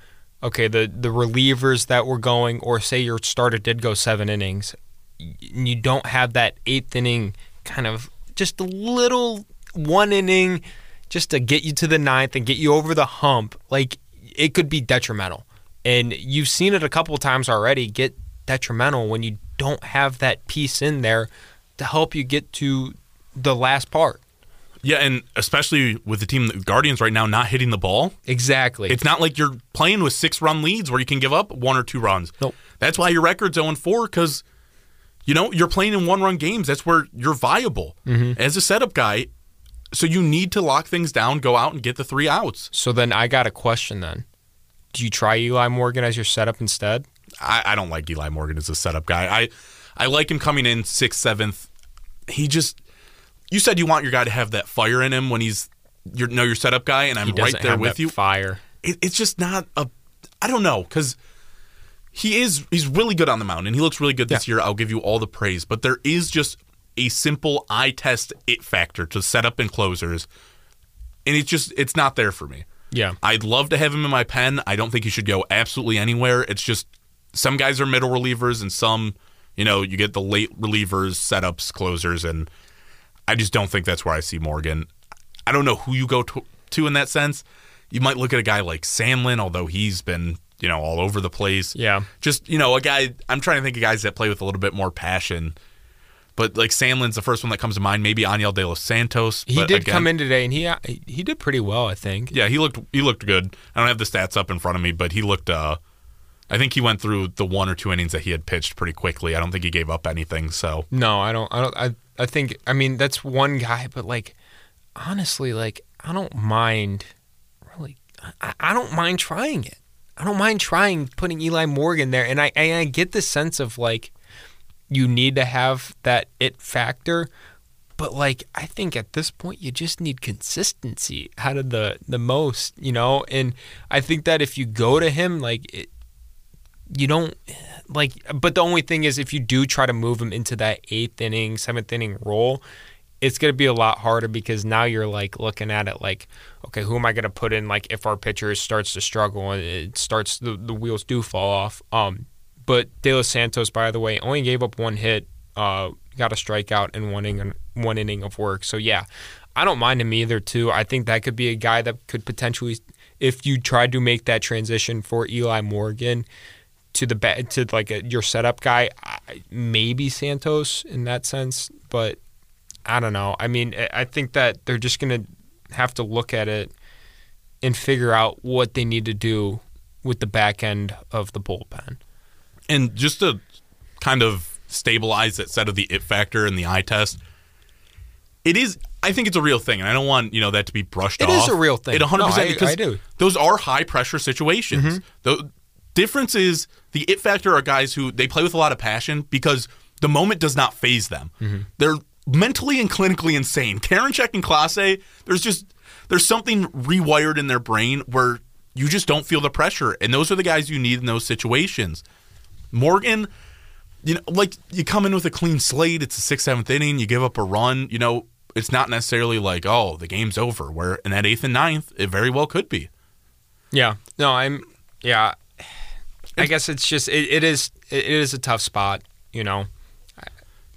okay, the relievers that were going, or say your starter did go seven innings, and you don't have that eighth inning kind of just a little one inning just to get you to the ninth and get you over the hump, like it could be detrimental. And you've seen it a couple times already get detrimental when you don't have that piece in there to help you get to the last part. Yeah, and especially with the team, the Guardians right now, not hitting the ball. Exactly. It's not like you're playing with 6-run leads where you can give up 1 or 2 runs. Nope. That's why your record's 0-4, because, you know, you're playing in 1-run games. That's where you're viable as a setup guy. So you need to lock things down, go out and get the 3 outs. So then I got a question then. Do you try Eli Morgan as your setup instead? I don't like Eli Morgan as a setup guy. I like him coming in 6th, 7th. He just – you said you want your guy to have that fire in him when he's your setup guy, and I'm right there with you. He doesn't have that fire. It's just not a – I don't know, because he's really good on the mound, and he looks really good this year. I'll give you all the praise. But there is just a simple eye test it factor to setup and closers, and it's not there for me. Yeah, I'd love to have him in my pen. I don't think he should go absolutely anywhere. It's just some guys are middle relievers and some, you know, you get the late relievers, setups, closers, and I just don't think that's where I see Morgan. I don't know who you go to in that sense. You might look at a guy like Sandlin, although he's been, you know, all over the place. Yeah. Just, you know, a guy, I'm trying to think of guys that play with a little bit more passion. But, like, Sandlin's the first one that comes to mind. Maybe Aniel De Los Santos. He did come in today, and he did pretty well, I think. Yeah, he looked good. I don't have the stats up in front of me, but he looked I think he went through the 1 or 2 innings that he had pitched pretty quickly. I don't think he gave up anything, so. No, I think, I mean, that's one guy, but, like, honestly, like, I don't mind really. I don't mind trying it. I don't mind trying putting Eli Morgan there, and I get the sense of, like, you need to have that it factor, but like I think at this point you just need consistency out of the most, you know. And I think that if you go to him, like you don't like. But the only thing is, if you do try to move him into that 8th inning, 7th inning role, it's gonna be a lot harder, because now you're like looking at it like, okay, who am I gonna put in? Like if our pitcher starts to struggle and it starts the wheels do fall off. But De Los Santos, by the way, only gave up 1 hit, got a strikeout in one inning of work. So, yeah, I don't mind him either, too. I think that could be a guy that could potentially, if you tried to make that transition for Eli Morgan to your setup guy, maybe Santos in that sense. But I don't know. I mean, I think that they're just going to have to look at it and figure out what they need to do with the back end of the bullpen. And just to kind of stabilize that set of the it factor and the eye test, it is, I think it's a real thing, and I don't want, you know, that to be brushed off. It is a real thing. It 100%, because I do. Those are high-pressure situations. Mm-hmm. The difference is the it factor are guys who, they play with a lot of passion because the moment does not faze them. Mm-hmm. They're mentally and clinically insane. Karinchek and Clase, there's something rewired in their brain where you just don't feel the pressure, and those are the guys you need in those situations. Morgan, you know, like you come in with a clean slate. It's the 6th, 7th inning. You give up a run. You know, it's not necessarily like, oh, the game's over. Where in that 8th and 9th, it very well could be. Yeah. No, yeah. I guess it's just it is a tough spot. You know,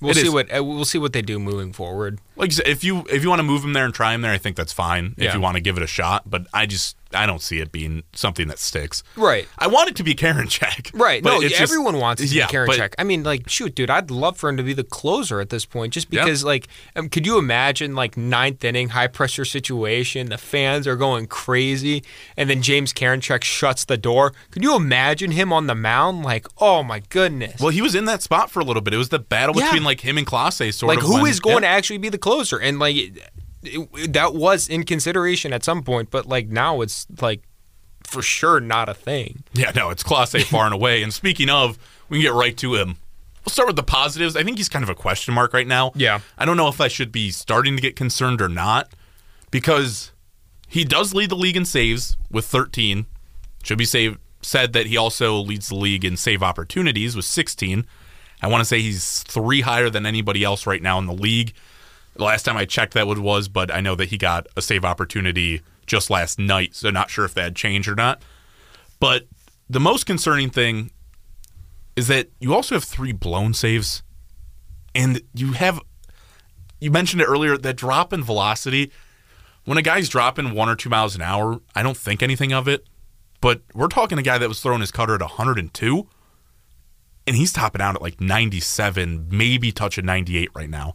we'll see what they do moving forward. Like if you want to move him there and try him there, I think that's fine. Yeah. If you want to give it a shot, but I don't see it being something that sticks. Right. I want it to be Karinchek. Right. No, everyone wants it to be Karinchek. I mean, like, shoot, dude, I'd love for him to be the closer at this point, just because, like, could you imagine, like, 9th inning, high-pressure situation, the fans are going crazy, and then James Karinchek shuts the door? Could you imagine him on the mound? Like, oh, my goodness. Well, he was in that spot for a little bit. It was the battle between, like, him and Clase, sort of. Like, who is going to actually be the closer? And, like, that was in consideration at some point, but like now it's like for sure not a thing. Yeah, no, it's Clase far and away. And speaking of, we can get right to him. We'll start with the positives. I think he's kind of a question mark right now. Yeah. I don't know if I should be starting to get concerned or not, because he does lead the league in saves with 13. Should be said that he also leads the league in save opportunities with 16. I want to say he's 3 higher than anybody else right now in the league. The last time I checked that was, but I know that he got a save opportunity just last night, so not sure if that had changed or not. But the most concerning thing is that you also have 3 blown saves, and you mentioned it earlier, that drop in velocity. When a guy's dropping 1 or 2 miles an hour, I don't think anything of it, but we're talking a guy that was throwing his cutter at 102, and he's topping out at like 97, maybe touching 98 right now.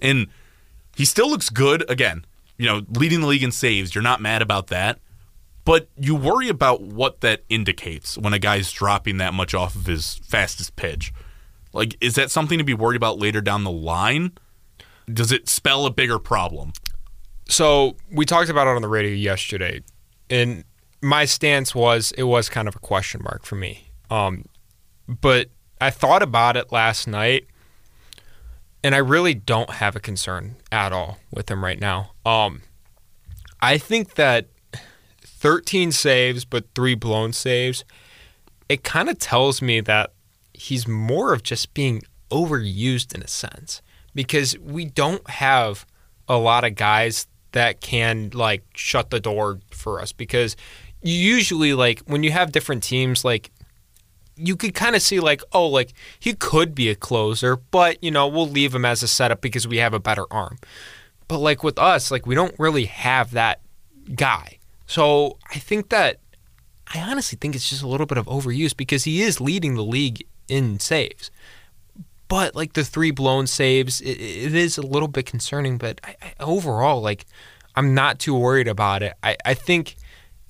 And he still looks good. Again, you know, leading the league in saves, you're not mad about that, but you worry about what that indicates when a guy's dropping that much off of his fastest pitch. Like, is that something to be worried about later down the line? Does it spell a bigger problem? So we talked about it on the radio yesterday, and my stance was it was kind of a question mark for me. But I thought about it last night, and I really don't have a concern at all with him right now. I think that 13 saves but 3 blown saves, it kind of tells me that he's more of just being overused in a sense, because we don't have a lot of guys that can like shut the door for us, because you usually, like when you have different teams, like you could kind of see like, oh, like he could be a closer, but you know, we'll leave him as a setup because we have a better arm. But like with us, like we don't really have that guy. So I think that, I honestly think it's just a little bit of overuse, because he is leading the league in saves. But like the 3 blown saves, it is a little bit concerning, but I overall, like I'm not too worried about it. I think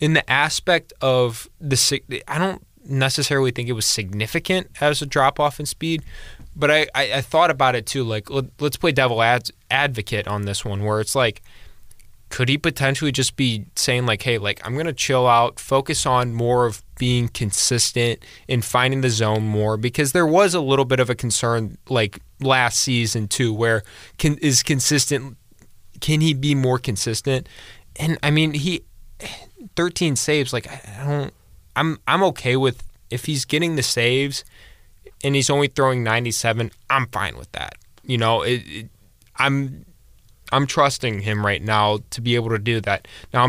in the aspect of the, I don't necessarily think it was significant as a drop-off in speed, but I thought about it too. Like, let's play devil advocate on this one, where it's like, could he potentially just be saying like, hey, like I'm going to chill out, focus on more of being consistent and finding the zone more, because there was a little bit of a concern like last season too, where can he be more consistent? And I mean, 13 saves, like I'm okay with, if he's getting the saves and he's only throwing 97, I'm fine with that. You know, I'm trusting him right now to be able to do that. Now,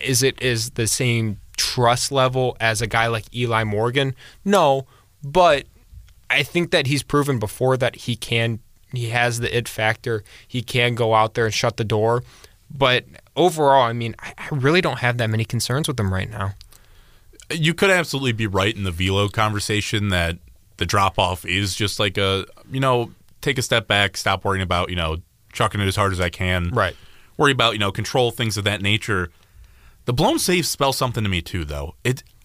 is it the same trust level as a guy like Eli Morgan? No, but I think that he's proven before that he has the it factor. He can go out there and shut the door. But overall, I mean, I really don't have that many concerns with him right now. You could absolutely be right in the velo conversation that the drop-off is just like a, you know, take a step back, stop worrying about, you know, chucking it as hard as I can. Right. Worry about, you know, control, things of that nature. The blown save spells something to me too, though.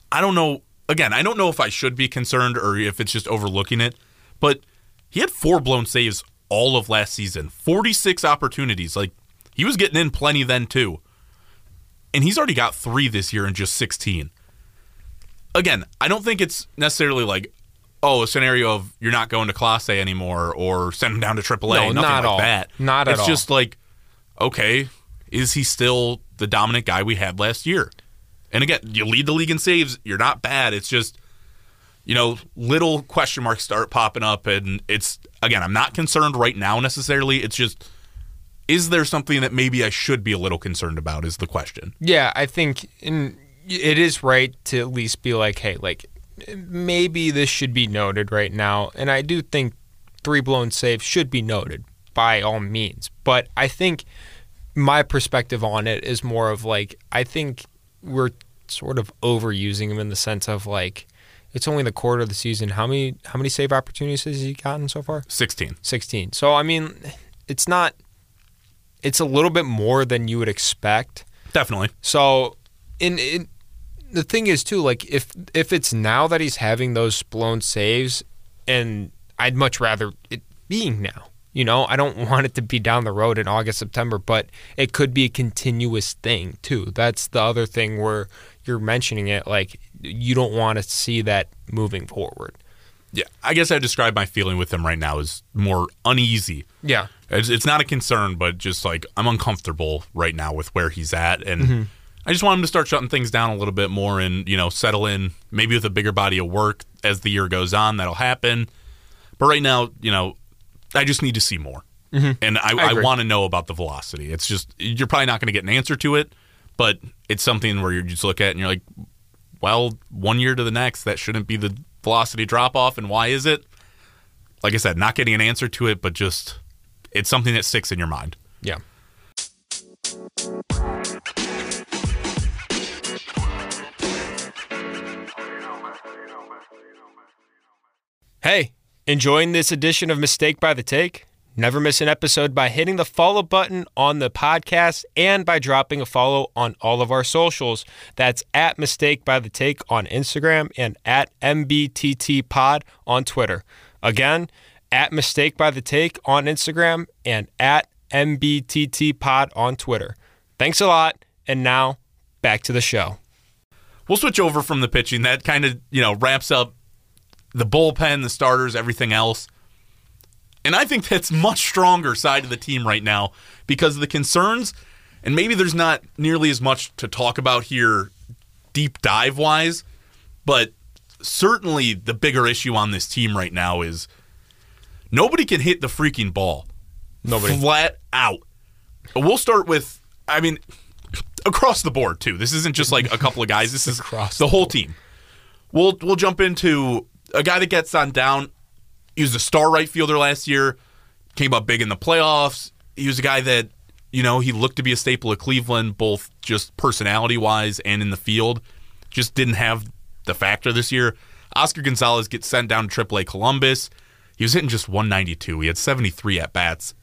I don't know. Again, I don't know if I should be concerned or if it's just overlooking it, but he had 4 blown saves all of last season, 46 opportunities. Like, he was getting in plenty then too. And he's already got 3 this year in just 16. Again, I don't think it's necessarily like, oh, a scenario of you're not going to Class A anymore or send him down to AAA. No, nothing not like all. That. Not at all. It's just like, okay, is he still the dominant guy we had last year? And again, you lead the league in saves. You're not bad. It's just, you know, little question marks start popping up. And it's, again, I'm not concerned right now necessarily. It's just, is there something that maybe I should be a little concerned about is the question. Yeah, I think it is right to at least be like, hey, like maybe this should be noted right now. And I do think 3 blown saves should be noted by all means. But I think my perspective on it is more of like, I think we're sort of overusing him in the sense of like, it's only the quarter of the season. How many save opportunities has he gotten so far? 16. So, I mean, it's a little bit more than you would expect. Definitely. So, the thing is, too, like, if it's now that he's having those blown saves, and I'd much rather it being now. You know, I don't want it to be down the road in August, September, but it could be a continuous thing too. That's the other thing where you're mentioning it, like you don't want to see that moving forward. Yeah, I guess I describe my feeling with him right now as more uneasy. Yeah. It's not a concern, but just like I'm uncomfortable right now with where he's at. And mm-hmm. I just want him to start shutting things down a little bit more and, you know, settle in maybe with a bigger body of work as the year goes on. That'll happen. But right now, you know, I just need to see more. Mm-hmm. And I want to know about the velocity. It's just, you're probably not going to get an answer to it, but it's something where you just look at it and you're like, well, one year to the next, that shouldn't be the velocity drop-off. And why is it? Like I said, not getting an answer to it, but just it's something that sticks in your mind. Yeah. Hey, enjoying this edition of Mistake by the Take? Never miss an episode by hitting the follow button on the podcast and by dropping a follow on all of our socials. That's at Mistake by the Take on Instagram and at MBTT Pod on Twitter. Again, at Mistake by the Take on Instagram and at MBTT Pod on Twitter. Thanks a lot, and now back to the show. We'll switch over from the pitching. That kind of, you know, wraps up the bullpen, the starters, everything else. And I think that's much stronger side of the team right now because of the concerns, and maybe there's not nearly as much to talk about here deep dive-wise, but certainly the bigger issue on this team right now is nobody can hit the freaking ball. Nobody. Flat out. We'll start with, I mean, across the board, too. This isn't just like a couple of guys. This is across the whole team. We'll jump into a guy that gets on down. He was a star right fielder last year, came up big in the playoffs. He was a guy that, you know, he looked to be a staple of Cleveland, both just personality-wise and in the field. Just didn't have the factor this year. Oscar Gonzalez gets sent down to AAA Columbus. He was hitting just 192. He had 73 at-bats.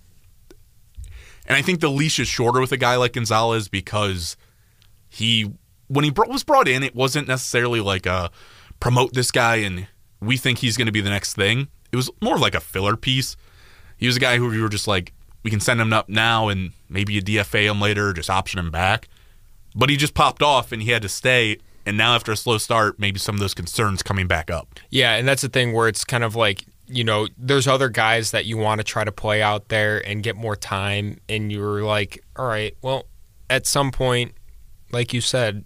And I think the leash is shorter with a guy like Gonzalez because he, when he was brought in, it wasn't necessarily like a promote this guy and we think he's going to be the next thing. It was more of like a filler piece. He was a guy who we were just like, we can send him up now and maybe you DFA him later, just option him back. But he just popped off and he had to stay. And now after a slow start, maybe some of those concerns coming back up. Yeah, and that's the thing where it's kind of like, you know, there's other guys that you want to try to play out there and get more time. And you're like, all right, well, at some point, like you said,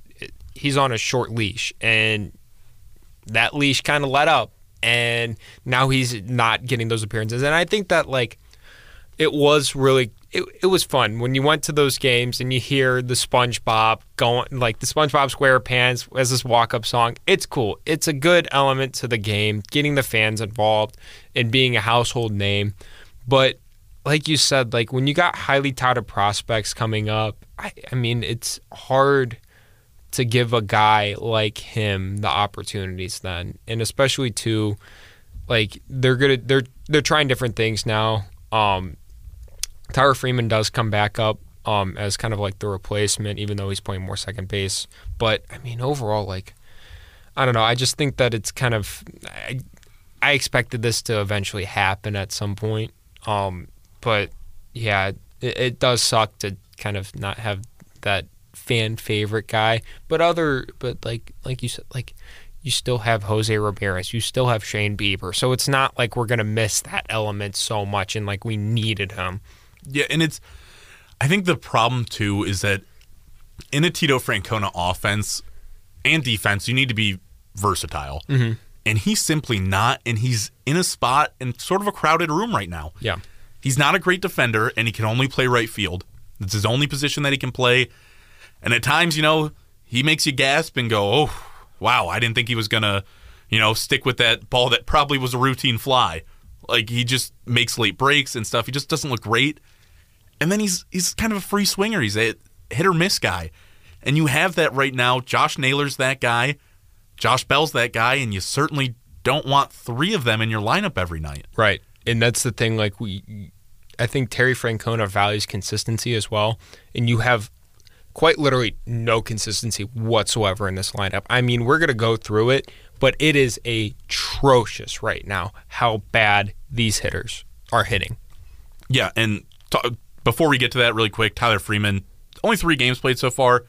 he's on a short leash. And that leash kind of let up. And now he's not getting those appearances. And I think that, like, it was really – it was fun. When you went to those games and you hear the SpongeBob going – like, the SpongeBob SquarePants as this walk-up song, it's cool. It's a good element to the game, getting the fans involved and being a household name. But like you said, like, when you got highly touted prospects coming up, I mean, it's hard – to give a guy like him the opportunities then, and especially to, like, they're trying different things now. Tyra Freeman does come back up as kind of like the replacement, even though he's playing more second base. But I mean, overall, like, I don't know. I just think that it's kind of I expected this to eventually happen at some point. But yeah, it does suck to kind of not have that fan favorite guy, but like you said, like, you still have Jose Ramirez, you still have Shane Bieber, so it's not like we're gonna miss that element so much, and like we needed him. Yeah, and it's, I think the problem too is that in a Tito Francona offense and defense, you need to be versatile, mm-hmm. and he's simply not, and he's in a spot in sort of a crowded room right now. Yeah, he's not a great defender, and he can only play right field. It's his only position that he can play. And at times, you know, he makes you gasp and go, oh, wow, I didn't think he was going to, you know, stick with that ball that probably was a routine fly. Like, he just makes late breaks and stuff. He just doesn't look great. And then he's kind of a free swinger. He's a hit-or-miss guy. And you have that right now. Josh Naylor's that guy. Josh Bell's that guy. And you certainly don't want three of them in your lineup every night. Right. And that's the thing. Like, I think Terry Francona values consistency as well. And you have quite literally no consistency whatsoever in this lineup. I mean, we're going to go through it, but it is atrocious right now how bad these hitters are hitting. Yeah, and before we get to that really quick, Tyler Freeman, only 3 games played so far.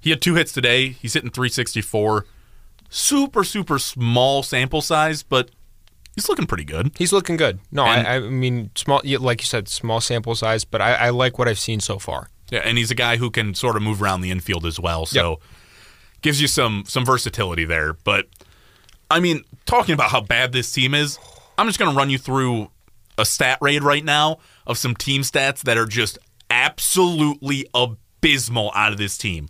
He had 2 hits today. He's hitting .364. Super, super small sample size, but he's looking pretty good. He's looking good. No, I mean, small, like you said, small sample size, but I like what I've seen so far. Yeah, and he's a guy who can sort of move around the infield as well, so gives you some versatility there. But, I mean, talking about how bad this team is, I'm just going to run you through a stat raid right now of some team stats that are just absolutely abysmal out of this team.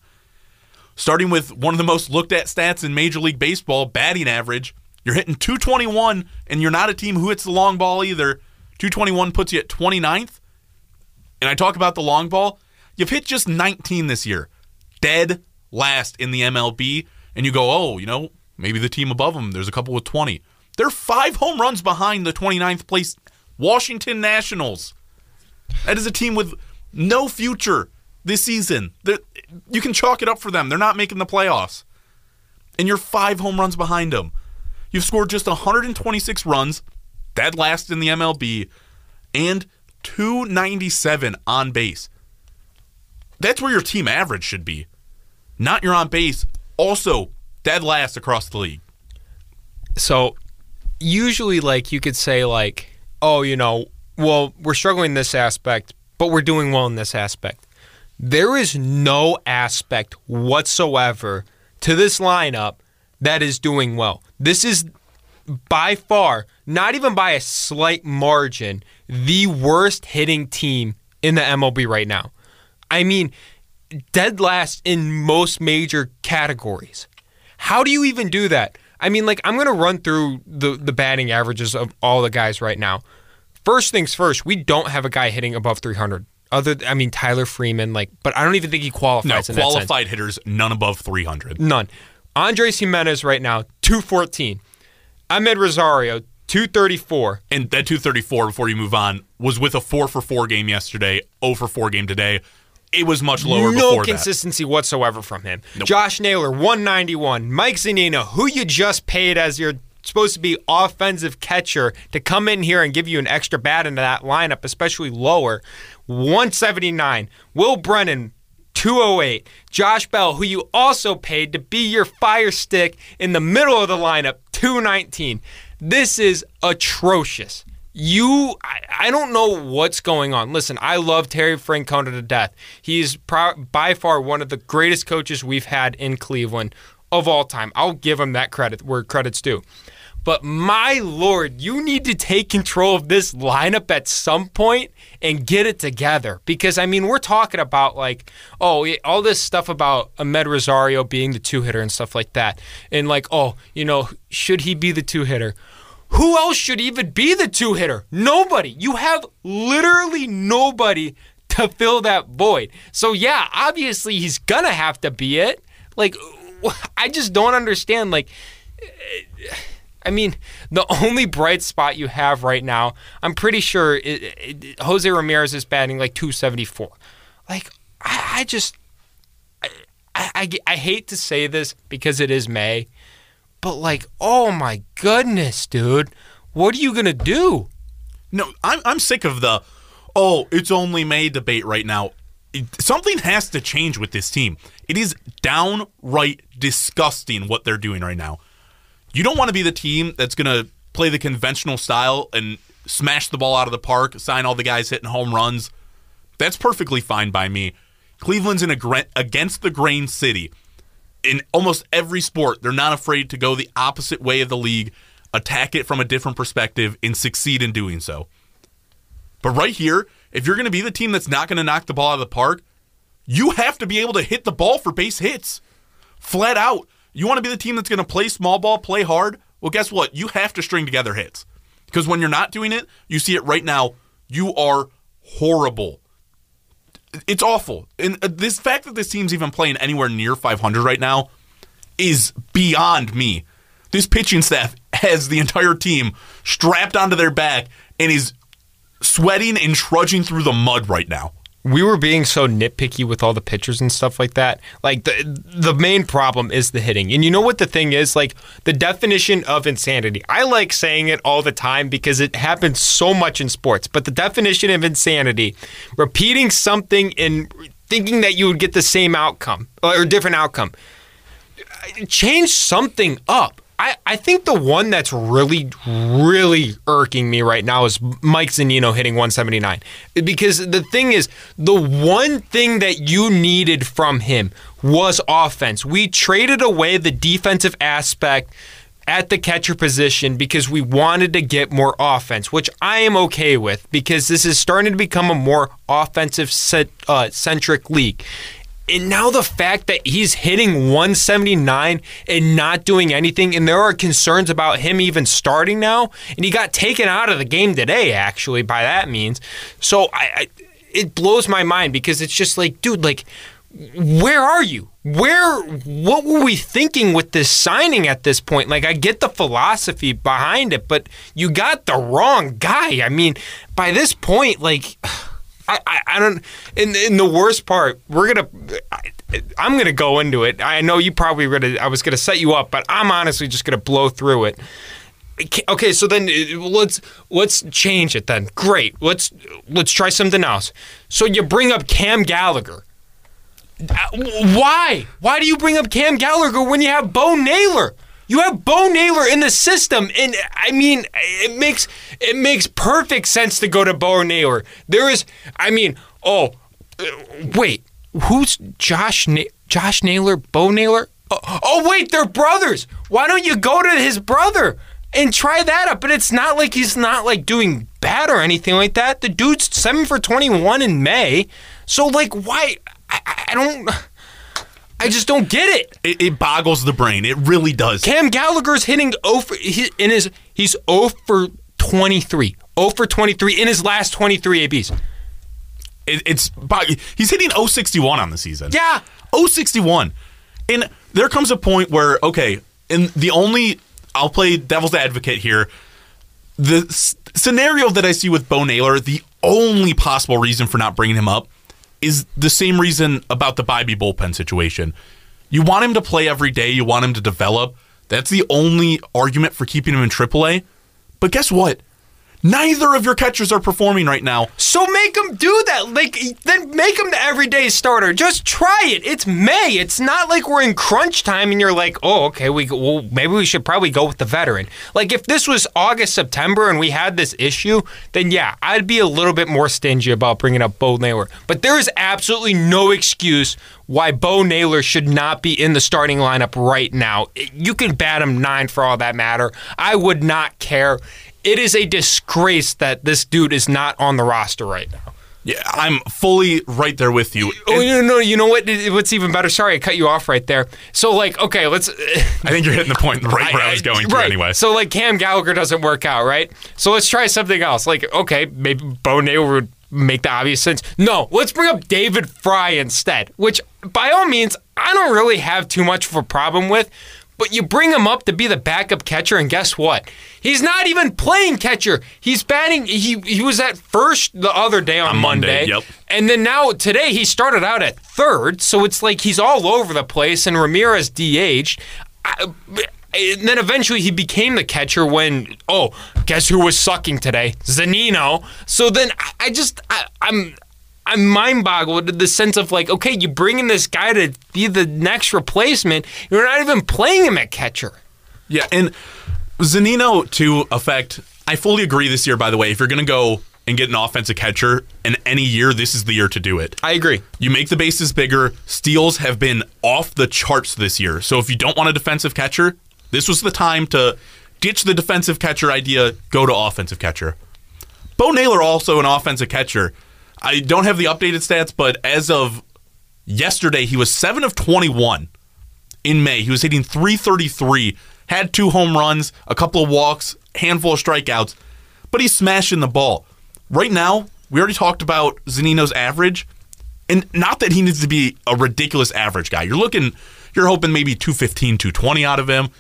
Starting with one of the most looked at stats in Major League Baseball, batting average. You're hitting .221, and you're not a team who hits the long ball either. .221 puts you at 29th. And I talk about the long ball. You've hit just 19 this year. Dead last in the MLB. And you go, oh, you know, maybe the team above them, there's a couple with 20. They're 5 home runs behind the 29th place Washington Nationals. That is a team with no future this season. You can chalk it up for them. They're not making the playoffs. And you're 5 home runs behind them. You've scored just 126 runs, dead last in the MLB, and .297 on base. That's where your team average should be. Not your on base, also dead last across the league. So usually, like, you could say, like, oh, you know, well, we're struggling in this aspect, but we're doing well in this aspect. There is no aspect whatsoever to this lineup that is doing well. This is by far, not even by a slight margin, the worst hitting team in the MLB right now. I mean, dead last in most major categories. How do you even do that? I mean, like, I'm going to run through the batting averages of all the guys right now. First things first, we don't have a guy hitting above 300. Tyler Freeman, like, but I don't even think he qualifies in that sense. No, qualified hitters, none above 300. None. Andres Jimenez right now, 214. Amed Rosario, 234. And that 234, before you move on, was with a 4-for-4 game yesterday, 0-for-4 game today. It was much lower before that. No consistency whatsoever from him. Nope. Josh Naylor, 191. Mike Zunino, who you just paid as your supposed to be offensive catcher to come in here and give you an extra bat into that lineup, especially lower, 179. Will Brennan, 208. Josh Bell, who you also paid to be your fire stick in the middle of the lineup, 219. This is atrocious. I don't know what's going on. Listen, I love Terry Francona to death. He's by far one of the greatest coaches we've had in Cleveland of all time. I'll give him that credit where credit's due. But my Lord, you need to take control of this lineup at some point and get it together. Because, I mean, we're talking about, like, oh, all this stuff about Amed Rosario being the two-hitter and stuff like that. And, like, oh, you know, should he be the two-hitter? Who else should even be the two-hitter? Nobody. You have literally nobody to fill that void. So, yeah, obviously he's going to have to be it. Like, I just don't understand, like... I mean, the only bright spot you have right now, I'm pretty sure Jose Ramirez is batting like .274. Like, I hate to say this because it is May, but, like, oh my goodness, dude, what are you gonna do? No, I'm sick of the it's only May debate right now. Something has to change with this team. It is downright disgusting what they're doing right now. You don't want to be the team that's going to play the conventional style and smash the ball out of the park, sign all the guys hitting home runs. That's perfectly fine by me. Cleveland's an against-the-grain city. In almost every sport, they're not afraid to go the opposite way of the league, attack it from a different perspective, and succeed in doing so. But right here, if you're going to be the team that's not going to knock the ball out of the park, you have to be able to hit the ball for base hits. Flat out. You want to be the team that's going to play small ball, play hard? Well, guess what? You have to string together hits. Because when you're not doing it, you see it right now, you are horrible. It's awful. And this fact that this team's even playing anywhere near .500 right now is beyond me. This pitching staff has the entire team strapped onto their back and is sweating and trudging through the mud right now. we were being so nitpicky with all the pitchers and stuff like that. Like, the main problem is the hitting. And you know what the thing is? Like, the definition of insanity. I like saying it all the time because it happens so much in sports. But the definition of insanity, repeating something and thinking that you would get the same outcome or different outcome. Change something up. I think the one that's really, really irking me right now is Mike Zunino hitting 179. Because the thing is, the one thing that you needed from him was offense. We traded away the defensive aspect at the catcher position because we wanted to get more offense, which I am okay with because this is starting to become a more offensive-centric league. And now the fact that he's hitting 179 and not doing anything, and there are concerns about him even starting now, and he got taken out of the game today, actually, by that means. So it blows my mind because it's just like, dude, like, where are you? What were we thinking with this signing at this point? Like, I get the philosophy behind it, but you got the wrong guy. I mean, by this point, like... I don't. In the worst part, I'm gonna go into it. I know you probably I was gonna set you up, but I'm honestly just gonna blow through it. Okay, so then let's change it. Then great. Let's try something else. So you bring up Cam Gallagher. Why? Why do you bring up Cam Gallagher when you have Bo Naylor? You have Bo Naylor in the system, and I mean, it makes perfect sense to go to Bo Naylor. There is, I mean, wait, who's Josh Naylor, Bo Naylor? Oh, wait, they're brothers. Why don't you go to his brother and try that up? But it's not like he's not like doing bad or anything like that. The dude's 7-for-21 in May, so like, why? I don't. I just don't get it. It boggles the brain. It really does. Cam Gallagher's hitting 0 for 23. 0 for 23 in his last 23 ABs. He's hitting 061 on the season. Yeah. 061. And there comes a point where, okay, and I'll play devil's advocate here. The scenario that I see with Bo Naylor, the only possible reason for not bringing him up is the same reason about the Bibee bullpen situation. You want him to play every day. You want him to develop. That's the only argument for keeping him in AAA. But guess what? Neither of your catchers are performing right now. So make him do that. Like, then make him the everyday starter. Just try it. It's May. It's not like we're in crunch time and you're like, oh, okay, maybe we should probably go with the veteran. Like, if this was August, September, and we had this issue, then yeah, I'd be a little bit more stingy about bringing up Bo Naylor. But there is absolutely no excuse why Bo Naylor should not be in the starting lineup right now. You can bat him 9 for all that matter. I would not care. It is a disgrace that this dude is not on the roster right now. Yeah, I'm fully right there with you. You know what? What's even better? Sorry, I cut you off right there. So, like, okay, let's... I think you're hitting the point right where I was going to anyway. So, like, Cam Gallagher doesn't work out, right? So let's try something else. Like, okay, maybe Bo Naylor would make the obvious sense. No, let's bring up David Fry instead, which, by all means, I don't really have too much of a problem with. But you bring him up to be the backup catcher, and guess what? He's not even playing catcher. He's batting. He was at first the other day on Monday. Yep. And then now today he started out at third, so it's like he's all over the place, and Ramirez DH'd. And then eventually he became the catcher when, guess who was sucking today? Zunino. So then I'm mind-boggled in the sense of, like, okay, you bring in this guy to be the next replacement. You're not even playing him at catcher. Yeah, and Zunino, to effect, I fully agree this year, by the way. If you're going to go and get an offensive catcher in any year, this is the year to do it. I agree. You make the bases bigger. Steals have been off the charts this year. So if you don't want a defensive catcher, this was the time to ditch the defensive catcher idea, go to offensive catcher. Bo Naylor, also an offensive catcher. I don't have the updated stats, but as of yesterday, he was 7-of-21 in May. He was hitting 333, had 2 home runs, a couple of walks, handful of strikeouts, but he's smashing the ball. Right now, we already talked about Zunino's average, and not that he needs to be a ridiculous average guy. You're hoping maybe 215, 220 out of him,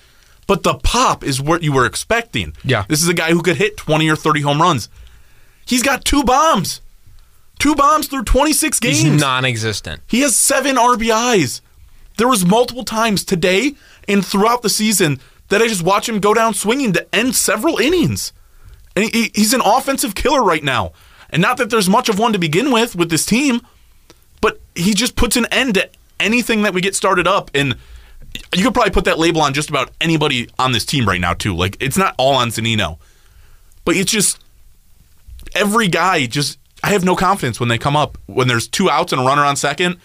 but the pop is what you were expecting. Yeah. This is a guy who could hit 20 or 30 home runs. He's got 2 bombs. Two bombs through 26 games. He's non-existent. He has 7 RBIs. There was multiple times today and throughout the season that I just watch him go down swinging to end several innings. And he's an offensive killer right now. And not that there's much of one to begin with this team, but he just puts an end to anything that we get started up. And you could probably put that label on just about anybody on this team right now, too. Like, it's not all on Zunino. But it's just every guy just – I have no confidence when they come up. When there's 2 outs and a runner on second,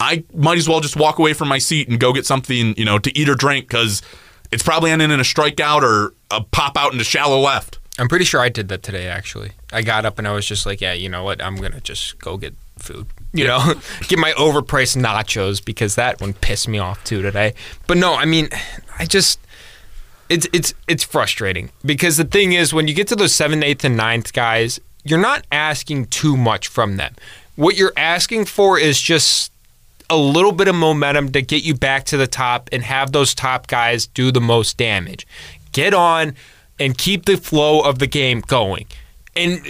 I might as well just walk away from my seat and go get something, you know, to eat or drink because it's probably ending in a strikeout or a pop out into shallow left. I'm pretty sure I did that today, actually. I got up and I was just like, yeah, you know what? I'm going to just go get food. You know, get my overpriced nachos because that one pissed me off too today. But no, I mean, I just it's frustrating because the thing is when you get to those 7th, 8th, and 9th guys, you're not asking too much from them. What you're asking for is just a little bit of momentum to get you back to the top and have those top guys do the most damage. Get on and keep the flow of the game going. And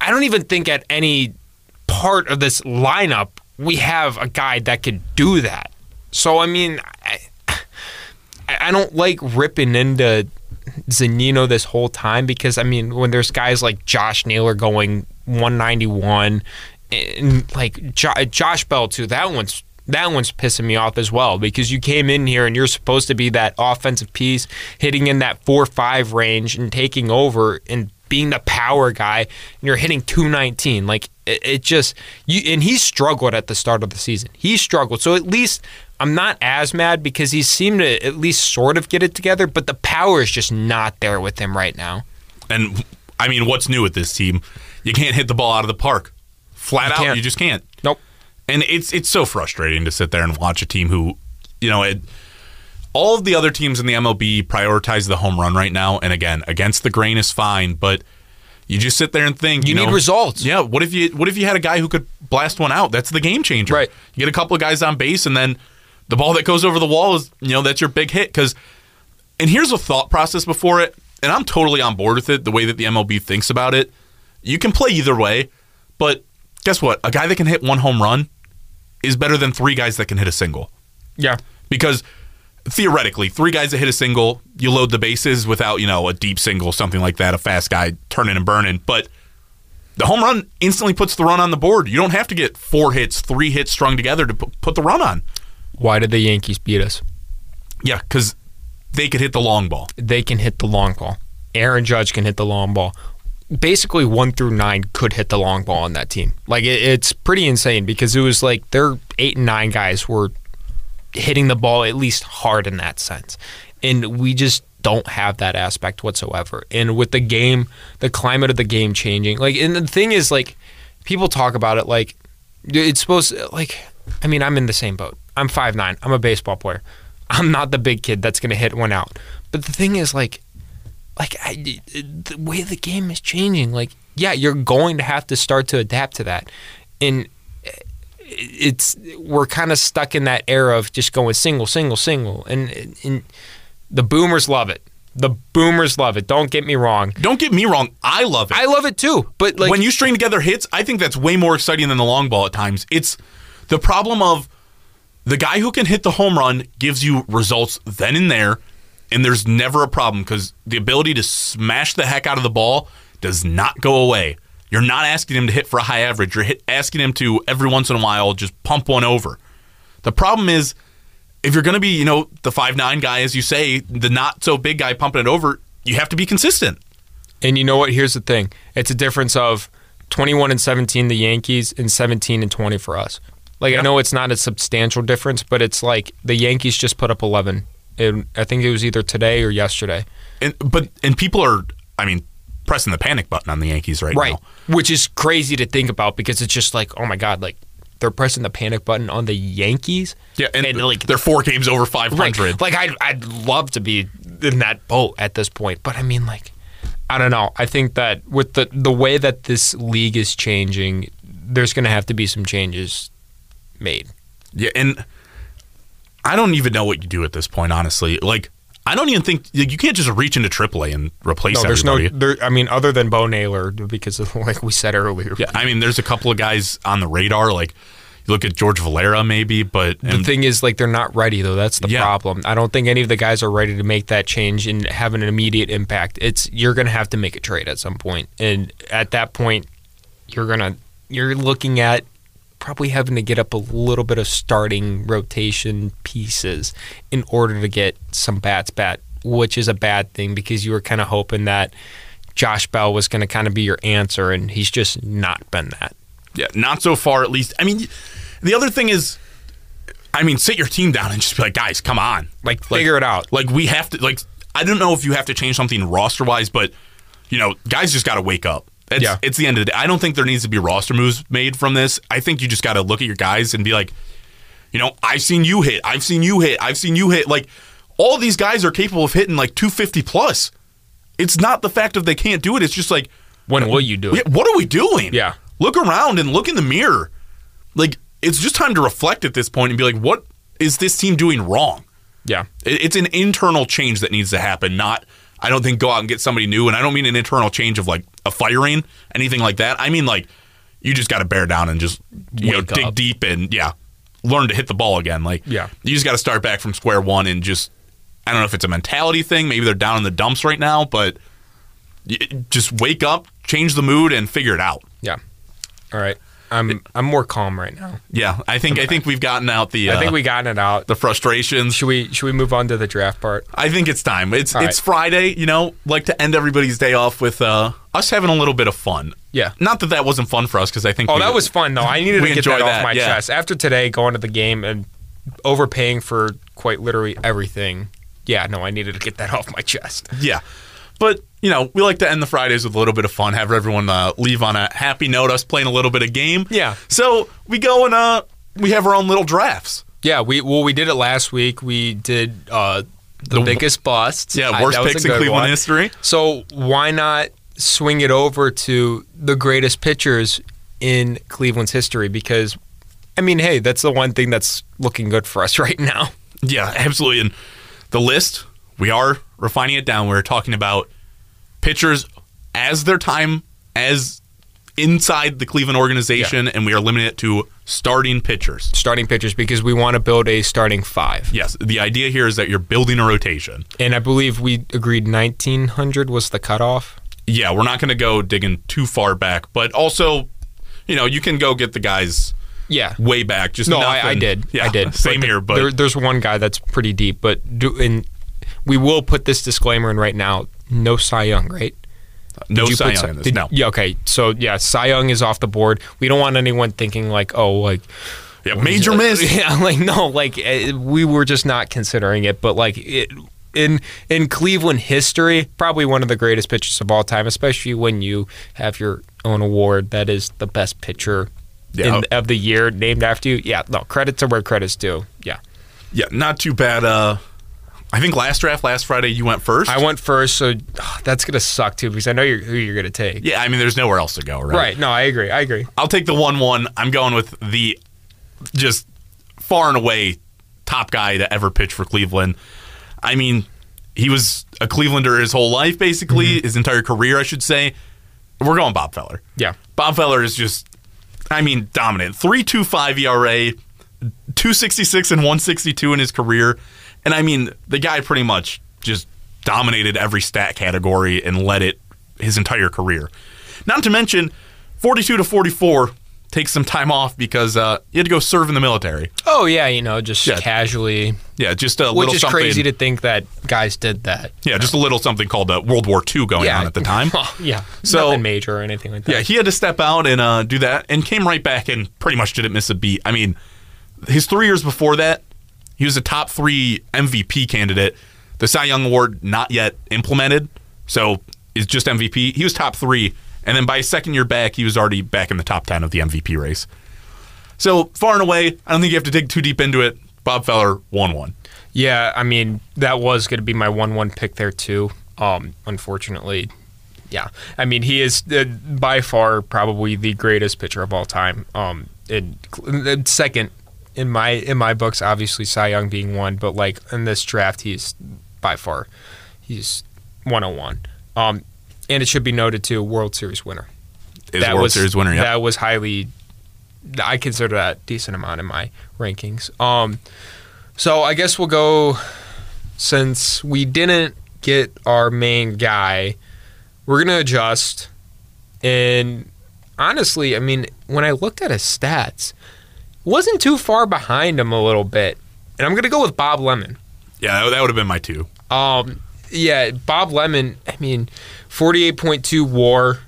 I don't even think at any part of this lineup, we have a guy that could do that. So, I mean, I don't like ripping into Zunino this whole time because, I mean, when there's guys like Josh Naylor going 191 and like Josh Bell too, that one's pissing me off as well because you came in here and you're supposed to be that offensive piece hitting in that 4-5 range and taking over and being the power guy, and you're hitting 219. Like, it just... And he struggled at the start of the season. He struggled. So at least I'm not as mad because he seemed to at least sort of get it together, but the power is just not there with him right now. And, I mean, what's new with this team? You can't hit the ball out of the park. Flat out, you just can't. Nope. And it's so frustrating to sit there and watch a team who, you know... All of the other teams in the MLB prioritize the home run right now, and again, against the grain is fine, but you just sit there and think, you need results. Yeah, what if you had a guy who could blast one out? That's the game changer. Right. You get a couple of guys on base, and then the ball that goes over the wall is, you know, that's your big hit. And here's a thought process before it, and I'm totally on board with it, the way that the MLB thinks about it. You can play either way, but guess what? A guy that can hit one home run is better than 3 guys that can hit a single. Yeah. Because... theoretically, 3 guys that hit a single, you load the bases without, you know, a deep single, something like that, a fast guy turning and burning. But the home run instantly puts the run on the board. You don't have to get 4 hits, 3 hits strung together to put the run on. Why did the Yankees beat us? Yeah, because they could hit the long ball. They can hit the long ball. Aaron Judge can hit the long ball. Basically, 1 through 9 could hit the long ball on that team. Like, it's pretty insane because it was like their 8 and 9 guys were hitting the ball at least hard in that sense. And we just don't have that aspect whatsoever. And with the game, the climate of the game changing, like, and the thing is, like, people talk about it like it's supposed to, like, I mean, I'm in the same boat. I'm 5'9". I'm a baseball player. I'm not the big kid that's going to hit one out. But the thing is, the way the game is changing, like, yeah, you're going to have to start to adapt to that. And we're kind of stuck in that era of just going single, and the boomers love it. Don't get me wrong. I love it. I love it too. But like, when you string together hits, I think that's way more exciting than the long ball at times. It's the problem of the guy who can hit the home run gives you results then and there, and there's never a problem because the ability to smash the heck out of the ball does not go away. You're not asking him to hit for a high average. You're asking him to, every once in a while, just pump one over. The problem is, if you're going to be, you know, the 5'9" guy, as you say, the not-so-big guy pumping it over, you have to be consistent. And you know what? Here's the thing. It's a difference of 21-17, the Yankees, and 17-20 for us. Like, yeah. I know it's not a substantial difference, but it's like the Yankees just put up 11. I think it was either today or yesterday. And people are, I mean, pressing the panic button on the Yankees right now. Which is crazy to think about because it's just like, oh my God, like they're pressing the panic button on the Yankees. Yeah, and like they're 4 games over 500. Like I'd love to be in that boat at this point. But I mean, like, I don't know. I think that with the way that this league is changing, there's going to have to be some changes made. Yeah, and I don't even know what you do at this point, honestly. Like, I don't even think you can't just reach into AAA and replace everybody. I mean, other than Bo Naylor, because of, like we said earlier. Yeah, I mean, there's a couple of guys on the radar. Like, you look at George Valera, maybe, but the thing is, like, they're not ready though. That's the problem. I don't think any of the guys are ready to make that change and have an immediate impact. It's you're going to have to make a trade at some point, and at that point, you're looking at probably having to get up a little bit of starting rotation pieces in order to get some bats back, which is a bad thing because you were kind of hoping that Josh Bell was going to kind of be your answer, and he's just not been that. Yeah, not so far at least. I mean, the other thing is, I mean, sit your team down and just be like, guys, come on. Like figure it out. Like, we have to, like, I don't know if you have to change something roster-wise, but, you know, guys just got to wake up. It's the end of the day. I don't think there needs to be roster moves made from this. I think you just got to look at your guys and be like, you know, I've seen you hit. I've seen you hit. I've seen you hit. Like, all these guys are capable of hitting, like, 250 plus. It's not the fact of they can't do it. It's just like, when will you do it? What are we doing? Yeah. Look around and look in the mirror. Like, it's just time to reflect at this point and be like, what is this team doing wrong? Yeah. It's an internal change that needs to happen, not... I don't think go out and get somebody new, and I don't mean an internal change of like a firing, anything like that. I mean like you just got to bear down and just dig deep and learn to hit the ball again. Like you just got to start back from square one and just I don't know if it's a mentality thing. Maybe they're down in the dumps right now, but just wake up, change the mood, and figure it out. Yeah. All right. I'm more calm right now. Yeah, I think we've gotten out the. I think we gotten it out. The frustrations. Should we move on to the draft part? I think it's time. It's Friday. You know, like to end everybody's day off with us having a little bit of fun. Yeah. Not that wasn't fun for us because I think. Oh, that was fun though. I needed to get that off my chest after today going to the game and overpaying for quite literally everything. Yeah. No, I needed to get that off my chest. Yeah. But, you know, we like to end the Fridays with a little bit of fun, have everyone leave on a happy note, us playing a little bit of game. Yeah. So we go and we have our own little drafts. Yeah, we did it last week. We did the biggest busts. Yeah, worst picks in Cleveland history. So why not swing it over to the greatest pitchers in Cleveland's history? Because, I mean, hey, that's the one thing that's looking good for us right now. Yeah, absolutely. And the list, we are... refining it down, we're talking about pitchers as their time as inside the Cleveland organization, and we are limiting it to starting pitchers. Starting pitchers, because we want to build a starting five. Yes, the idea here is that you're building a rotation. And I believe we agreed 1900 was the cutoff. Yeah, we're not going to go digging too far back, but also, you know, you can go get the guys... Yeah, way back. Just no, I did. Yeah, I did. Same here, but there's one guy that's pretty deep, but we will put this disclaimer in right now. No Cy Young, right? No Cy Young in this, no. Yeah, okay, so yeah, Cy Young is off the board. We don't want anyone thinking like, oh, like... yeah, major miss. Yeah, like, no, like, we were just not considering it. But, like, in Cleveland history, probably one of the greatest pitchers of all time, especially when you have your own award that is the best pitcher of the year named after you. Yeah, no, credit to where credit's due. Yeah. Yeah, not too bad... I think last draft, last Friday, you went first. I went first, so that's going to suck, too, because I know who you're going to take. Yeah, I mean, there's nowhere else to go, right? Right. No, I agree. I'll take the 1-1. I'm going with the just far and away top guy to ever pitch for Cleveland. I mean, he was a Clevelander his whole life, basically, his entire career, I should say. We're going Bob Feller. Yeah. Bob Feller is just, I mean, dominant. 3.25 ERA, 266 and 162 in his career. And, I mean, the guy pretty much just dominated every stat category and led it his entire career. Not to mention, 42 to 44 takes some time off because he had to go serve in the military. Oh, yeah, you know, just casually. Yeah, just a little something. Which is crazy to think that guys did that. Yeah, just a little something called World War II going on at the time. Yeah, so, nothing major or anything like that. Yeah, he had to step out and do that and came right back and pretty much didn't miss a beat. I mean, his 3 years before that, he was a top 3 MVP candidate. The Cy Young Award not yet implemented, so it's just MVP. He was top 3, and then by his second year back, he was already back in the top 10 of the MVP race. So far and away, I don't think you have to dig too deep into it. Bob Feller, 1-1. Yeah, I mean, that was going to be my 1-1 pick there, too. Unfortunately, yeah. I mean, he is by far probably the greatest pitcher of all time. And second. In my books, obviously Cy Young being one, but like in this draft, he's by far. He's 101. And it should be noted, too, World Series winner. That was World Series winner, yeah. That was highly... I consider that a decent amount in my rankings. So I guess we'll go... Since we didn't get our main guy, we're going to adjust. And honestly, I mean, when I looked at his stats, wasn't too far behind him a little bit. And I'm going to go with Bob Lemon. Yeah, that would have been my two. Yeah, Bob Lemon, I mean, 48.2 WAR,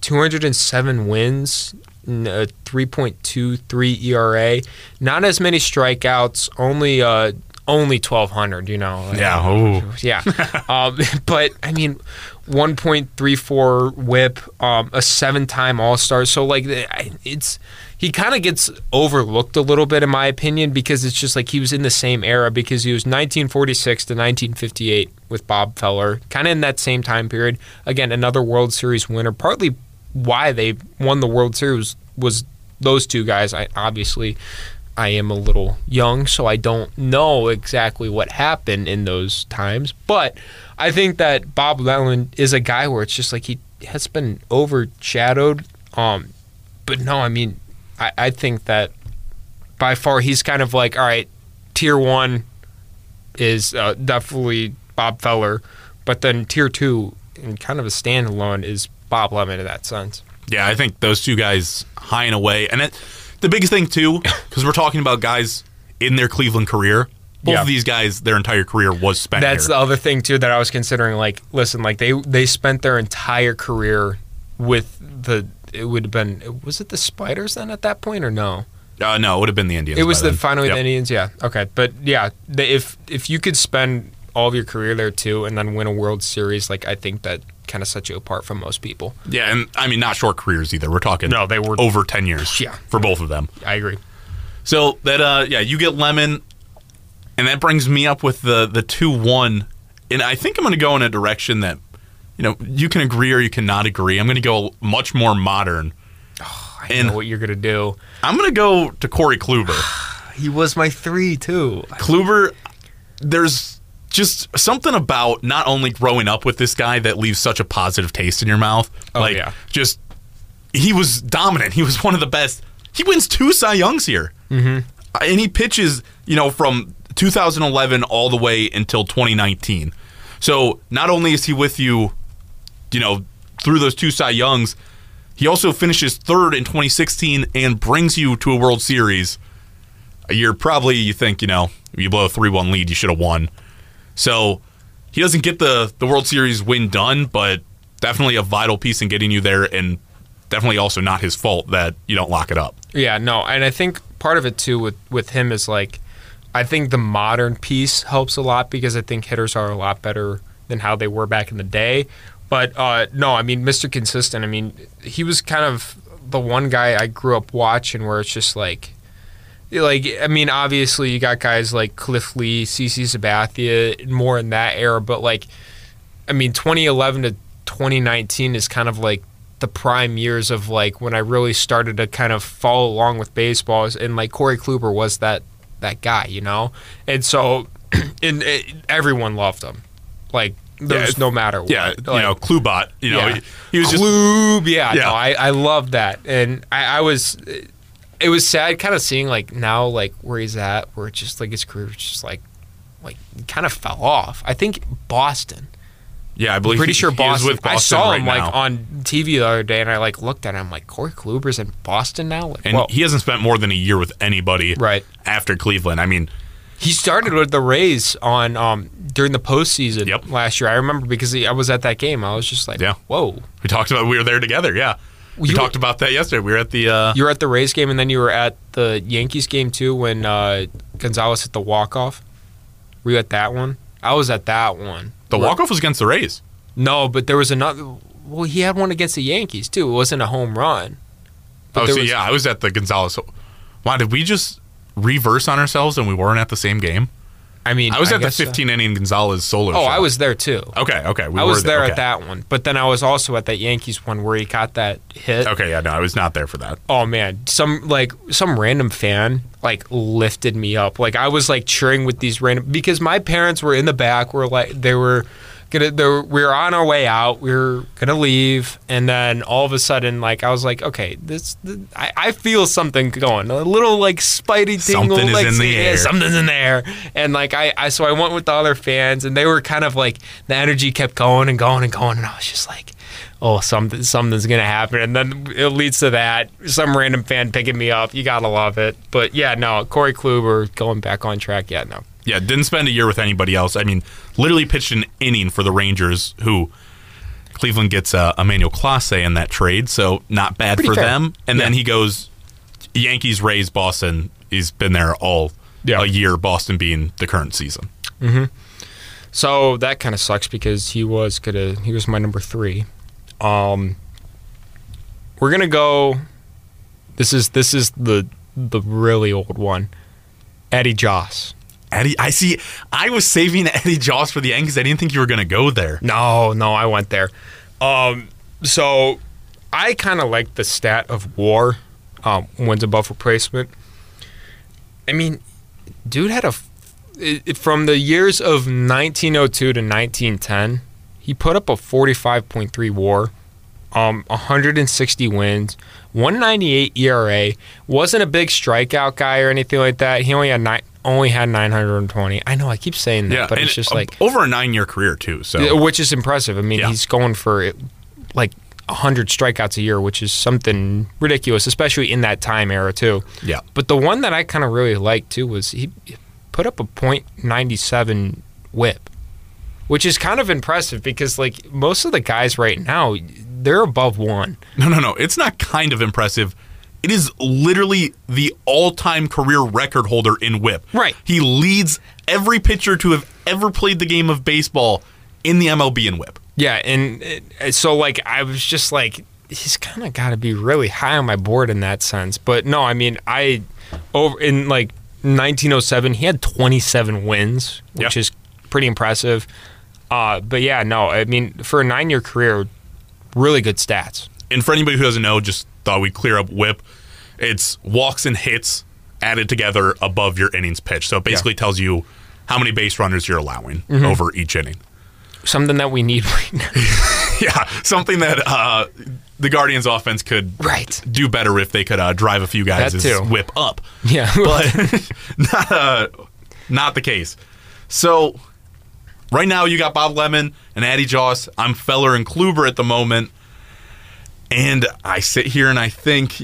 207 wins, 3.23 ERA. Not as many strikeouts, only 1,200, you know. Yeah. But, I mean, 1.34 whip, a seven-time All-Star. So, like, he kind of gets overlooked a little bit, in my opinion, because it's just like he was in the same era, because he was 1946 to 1958 with Bob Feller, kind of in that same time period. Again, another World Series winner. Partly why they won the World Series was those two guys. I am a little young, so I don't know exactly what happened in those times. But I think that Bob Lemon is a guy where it's just like he has been overshadowed. But no, I mean, I think that by far he's kind of like, all right, tier one is definitely Bob Feller. But then tier two, and kind of a standalone, is Bob Lemon in that sense. Yeah, I think those two guys high and away. And it... The biggest thing, too, because we're talking about guys in their Cleveland career, both of these guys, their entire career was spent there. That's the other thing, too, that I was considering. Like, listen, like they spent their entire career with the – it would have been – was it the Spiders then at that point or no? No, it would have been the Indians. It was the Indians, yeah. Okay, but, yeah, if you could spend all of your career there, too, and then win a World Series, like I think that – kind of set you apart from most people. Yeah, and I mean, not short careers either. We're talking they were over 10 years for both of them. I agree. So that, you get Lemon, and that brings me up with the 2-1. And I think I'm going to go in a direction that, you know, you can agree or you cannot agree. I'm going to go much more modern. Oh, I know what you're going to do. I'm going to go to Corey Kluber. He was my 3, too. Kluber, there's... just something about not only growing up with this guy that leaves such a positive taste in your mouth. Just he was dominant. He was one of the best. He wins 2 Cy Youngs here. Mm-hmm. And he pitches, you know, from 2011 all the way until 2019. So not only is he with you, you know, through those 2 Cy Youngs, he also finishes 3rd in 2016 and brings you to a World Series. You blow a 3-1 lead, you should have won. So he doesn't get the World Series win done, but definitely a vital piece in getting you there, and definitely also not his fault that you don't lock it up. Yeah, no, and I think part of it, too, with him is, like, I think the modern piece helps a lot because I think hitters are a lot better than how they were back in the day. But, no, I mean, Mr. Consistent, I mean, he was kind of the one guy I grew up watching where it's just like, like, I mean, obviously you got guys like Cliff Lee, CC Sabathia, more in that era. But, like, I mean, 2011 to 2019 is kind of like the prime years of, like, when I really started to kind of follow along with baseball. And, like, Corey Kluber was that guy, you know? And so everyone loved him. Like, there's no matter what. Yeah, like, you know, Klubot. You know, he was Klub, just... No, I loved that. And I was... It was sad kind of seeing, like, now, like, where he's at, where it's just, like, his career just, like kind of fell off. I think Boston. Yeah, I believe he Boston. Is with Boston. I saw him, now. Like, on TV the other day, and I, like, looked at him. I'm like, Corey Kluber's in Boston now? Like, and he hasn't spent more than a year with anybody after Cleveland. I mean... He started with the Rays on during the postseason last year. I remember because I was at that game. I was just like, whoa. We talked about we were there together, We talked about that yesterday. We were at the... You were at the Rays game, and then you were at the Yankees game, too, when Gonzalez hit the walk-off. Were you at that one? I was at that one. The walk-off was against the Rays. No, but there was another... Well, he had one against the Yankees, too. It wasn't a home run. I was at the Gonzalez... Wow, did we just reverse on ourselves and we weren't at the same game? I mean, I was at the 15-inning Gonzalez solo show. I was there too. Okay. I was there at that one. But then I was also at that Yankees one where he got that hit. Okay, yeah, no, I was not there for that. Oh, man. Some random fan, lifted me up. I was, cheering with these random... Because my parents were in the back. We were on our way out. We were going to leave. And then all of a sudden, I was like, okay, I feel something going. A little, spidey tingle. Something is in the air. Something's in the air. And, so I went with the other fans, and they were kind of the energy kept going and going and going. And I was just like, oh, something's going to happen. And then it leads to that. Some random fan picking me up. You got to love it. But, yeah, no, Corey Kluber going back on track. Yeah, no. Yeah, didn't spend a year with anybody else. I mean, literally pitched an inning for the Rangers, who Cleveland gets Emmanuel Clase in that trade, so not bad for them. And then he goes Yankees, Rays, Boston. He's been there all a year, Boston being the current season. Mm-hmm. So that kind of sucks because he was my number 3. We're gonna go. This is the really old one, Addie Joss. I was saving Addie Joss for the Yankees. I didn't think you were going to go there. No, I went there. So I kind of like the stat of WAR, wins above replacement. I mean, dude had from the years of 1902 to 1910, he put up a 45.3 WAR, 160 wins, 198 ERA. Wasn't a big strikeout guy or anything like that. He only had 920. I know I keep saying that, but it's just over a 9-year career too. So which is impressive. I mean, he's going for 100 strikeouts a year, which is something ridiculous, especially in that time era too. Yeah. But the one that I kind of really liked too was he put up a .97 WHIP, which is kind of impressive because most of the guys right now they're above 1. No, it's not kind of impressive. It is literally the all-time career record holder in WHIP. Right. He leads every pitcher to have ever played the game of baseball in the MLB in WHIP. Yeah, and so I was just he's kind of got to be really high on my board in that sense. But no, I mean, in 1907, he had 27 wins, which is pretty impressive. But yeah, no, I mean, for a 9-year career, really good stats. And for anybody who doesn't know, just thought we'd clear up WHIP. It's walks and hits added together above your innings pitched. So it basically tells you how many base runners you're allowing over each inning. Something that we need right now. Yeah, something that the Guardians offense could do better if they could drive a few guys' WHIP up. Yeah. But not the case. So right now you got Bob Lemon and Addie Joss. I'm Feller and Kluber at the moment. And I sit here and I think,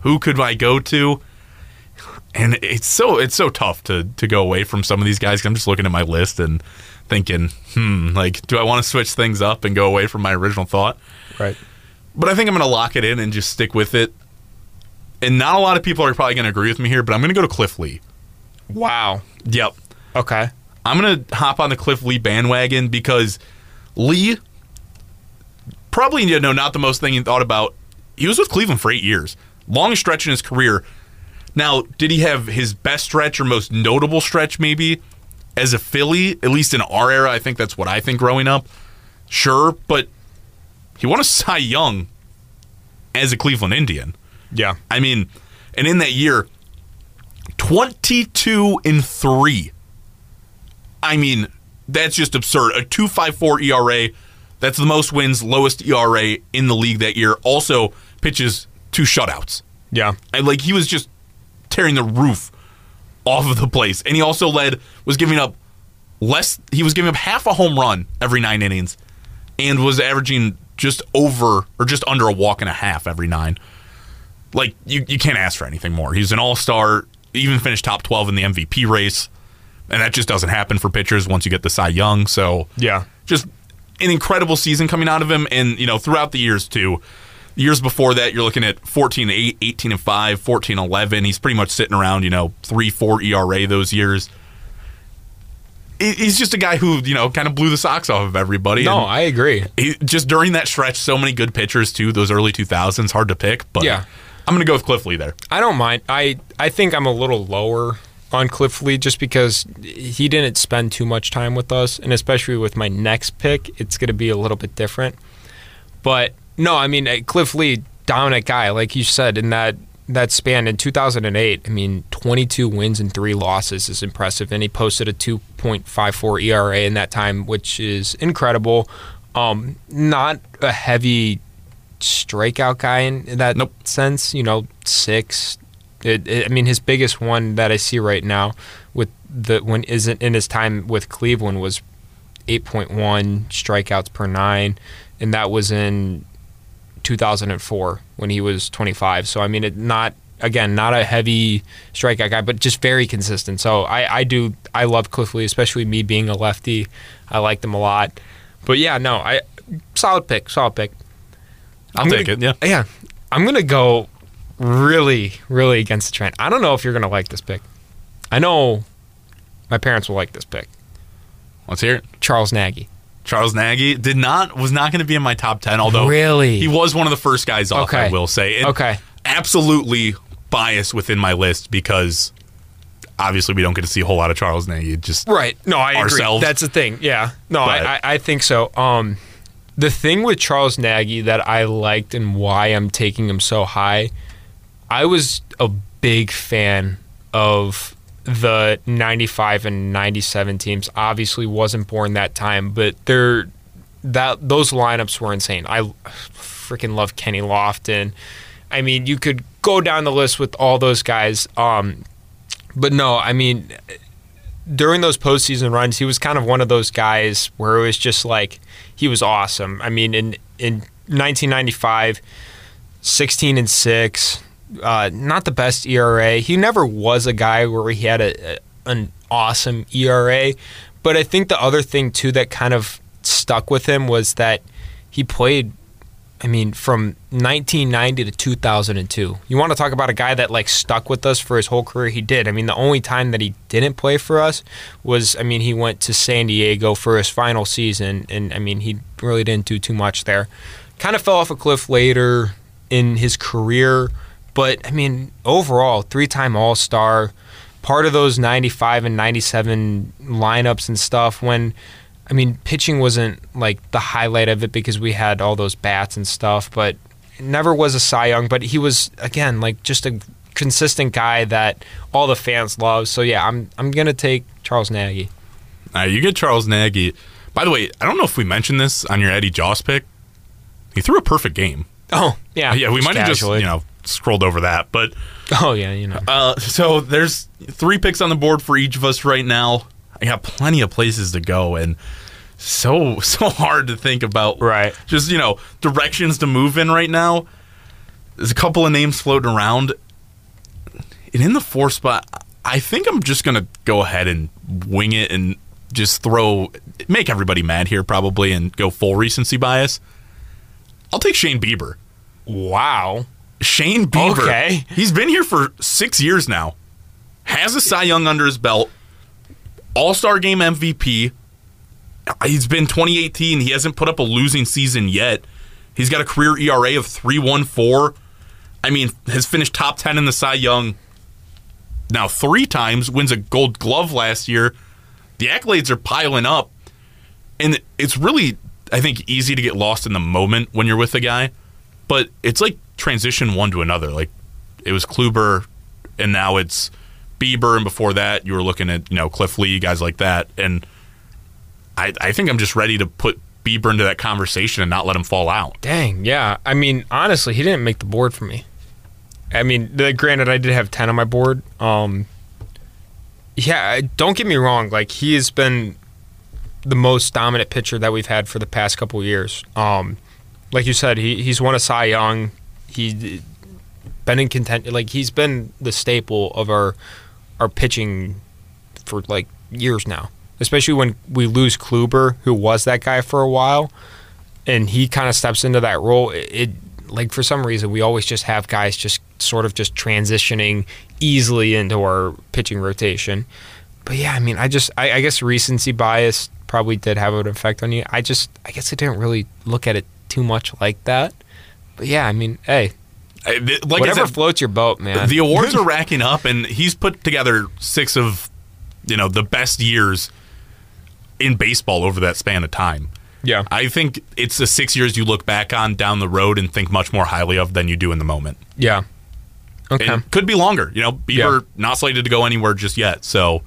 who could I go to? And it's so tough to go away from some of these guys. I'm just looking at my list and thinking, do I want to switch things up and go away from my original thought? Right. But I think I'm going to lock it in and just stick with it. And not a lot of people are probably going to agree with me here, but I'm going to go to Cliff Lee. Wow. Yep. Okay. I'm going to hop on the Cliff Lee bandwagon because Lee... probably not the most thing he thought about. He was with Cleveland for 8 years. Long stretch in his career. Now, did he have his best stretch or most notable stretch maybe as a Philly? At least in our era, I think that's what I think growing up. Sure, but he won a Cy Young as a Cleveland Indian. Yeah. I mean, and in that year, 22-3. I mean, that's just absurd. A 2.54 ERA. That's the most wins, lowest ERA in the league that year. Also pitches 2 shutouts. Yeah. And he was just tearing the roof off of the place. And he also was giving up half a home run every 9 innings and was averaging just under a walk and a half every 9. You can't ask for anything more. He's an all-star, even finished top 12 in the MVP race. And that just doesn't happen for pitchers once you get the Cy Young. So yeah, just an incredible season coming out of him, and throughout the years too. Years before that, you're looking at 14-8, 18-5, 14-11. He's pretty much sitting around 3-4 ERA those years. He's just a guy who kind of blew the socks off of everybody. No, and I agree. He, just during that stretch, so many good pitchers too. Those early 2000s, hard to pick, but yeah, I'm going to go with Cliff Lee there. I don't mind. I think I'm a little lower on Cliff Lee just because he didn't spend too much time with us, and especially with my next pick, it's going to be a little bit different. But, no, I mean, Cliff Lee, dominant guy, like you said, in that span in 2008, I mean, 22 wins and 3 losses is impressive, and he posted a 2.54 ERA in that time, which is incredible. Not a heavy strikeout guy in that sense, you know, 6. I mean, his biggest one that I see right now with the when isn't in his time with Cleveland was 8.1 strikeouts per 9, and that was in 2004 when he was 25. So I mean, not a heavy strikeout guy, but just very consistent. So I love Cliff Lee, especially me being a lefty. I liked him a lot. But yeah, no, solid pick. I'll take it. Yeah, I'm gonna go really, really against the trend. I don't know if you're going to like this pick. I know my parents will like this pick. Let's hear it. Charles Nagy. Charles Nagy was not going to be in my top 10, although really? He was one of the first guys off, okay. I will say. And okay. Absolutely biased within my list because obviously we don't get to see a whole lot of Charles Nagy. Just right. No, I ourselves. Agree. That's the thing. Yeah. No, I think so. The thing with Charles Nagy that I liked and why I'm taking him so high, I was a big fan of the 95 and 97 teams. Obviously wasn't born that time, but those lineups were insane. I freaking love Kenny Lofton. I mean, you could go down the list with all those guys. But no, I mean, during those postseason runs, he was kind of one of those guys where it was just like he was awesome. I mean, in 1995, 16-6. Not the best ERA. He never was a guy where he had an awesome ERA. But I think the other thing, too, that kind of stuck with him was that he played, I mean, from 1990 to 2002. You want to talk about a guy that, like, stuck with us for his whole career? He did. I mean, the only time that he didn't play for us was, I mean, he went to San Diego for his final season. And, I mean, he really didn't do too much there. Kind of fell off a cliff later in his career. But, I mean, overall, 3-time All-Star, part of those 95 and 97 lineups and stuff when, I mean, pitching wasn't, like, the highlight of it because we had all those bats and stuff, but never was a Cy Young. But he was, again, like, just a consistent guy that all the fans love. So, yeah, I'm going to take Charles Nagy. All right, you get Charles Nagy. By the way, I don't know if we mentioned this on your Addie Joss pick. He threw a perfect game. Oh, yeah. Yeah, we might have just, you know, scrolled over that, but oh yeah, you know. So there's 3 picks on the board for each of us right now. I got plenty of places to go, and so hard to think about. Right, just you know directions to move in right now. There's a couple of names floating around, and in the 4th spot, I think I'm just gonna go ahead and wing it and just make everybody mad here probably, and go full recency bias. I'll take Shane Bieber. Wow. Shane Bieber, okay. He's been here for 6 years now, has a Cy Young under his belt, All-Star Game MVP. He's been 2018. He hasn't put up a losing season yet. He's got a career ERA of 3.14. I mean, has finished top 10 in the Cy Young now 3 times, wins a Gold Glove last year. The accolades are piling up, and it's really, I think, easy to get lost in the moment when you're with a guy, but it's like transition one to another. Like it was Kluber, and now it's Bieber, and before that you were looking at, you know, Cliff Lee, guys like that. And I think I'm just ready to put Bieber into that conversation and not let him fall out. Dang, yeah. I mean, honestly, he didn't make the board for me. I mean, granted, I did have 10 on my board. Yeah, don't get me wrong. Like he has been the most dominant pitcher that we've had for the past couple of years. Like you said, he's won a Cy Young. He's been in contention. Like he's been the staple of our pitching for like years now. Especially when we lose Kluber, who was that guy for a while, and he kind of steps into that role. It like for some reason we always just have guys just sort of just transitioning easily into our pitching rotation. But yeah, I mean, I guess recency bias probably did have an effect on you. I guess I didn't really look at it too much like that. But yeah, I mean, hey, Like whatever said, floats your boat, man. The awards are racking up, and he's put together 6 of, you know, the best years in baseball over that span of time. Yeah. I think it's the 6 years you look back on down the road and think much more highly of than you do in the moment. Yeah. Okay. And it could be longer. You know, Bieber not slated to go anywhere just yet, so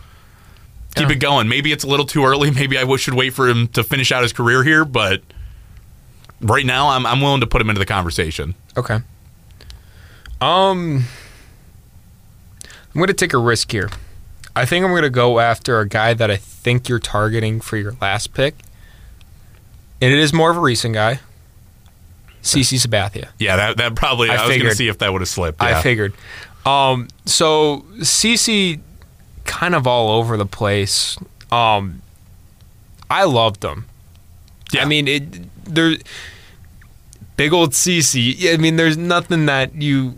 keep it going. Maybe it's a little too early. Maybe I should wait for him to finish out his career here, but right now I'm willing to put him into the conversation. Okay. I'm going to take a risk here. I think I'm going to go after a guy that I think you're targeting for your last pick. And it is more of a recent guy. CC Sabathia. Yeah, that probably, I was going to see if that would have slipped. Yeah. I figured. So CC kind of all over the place. I loved him. Yeah. I mean, big old CC. I mean, there's nothing that you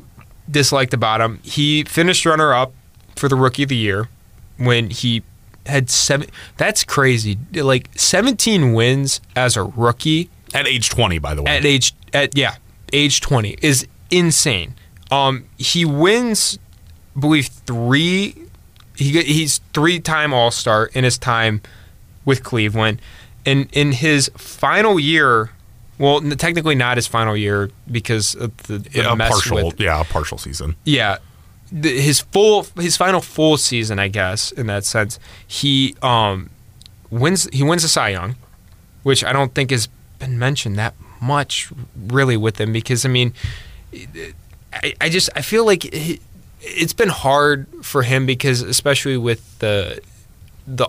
disliked about him. He finished runner-up for the Rookie of the Year when he had 7. That's crazy. Like 17 wins as a rookie at age 20, by the way. Age 20 is insane. He wins, I believe 3. He's 3-time All-Star in his time with Cleveland, and in his final year. Well, technically not his final year because of the mess partial, with, a partial season. Yeah. His final full season, I guess, in that sense, he wins the Cy Young, which I don't think has been mentioned that much really with him because, I mean, I feel like it's been hard for him because especially with the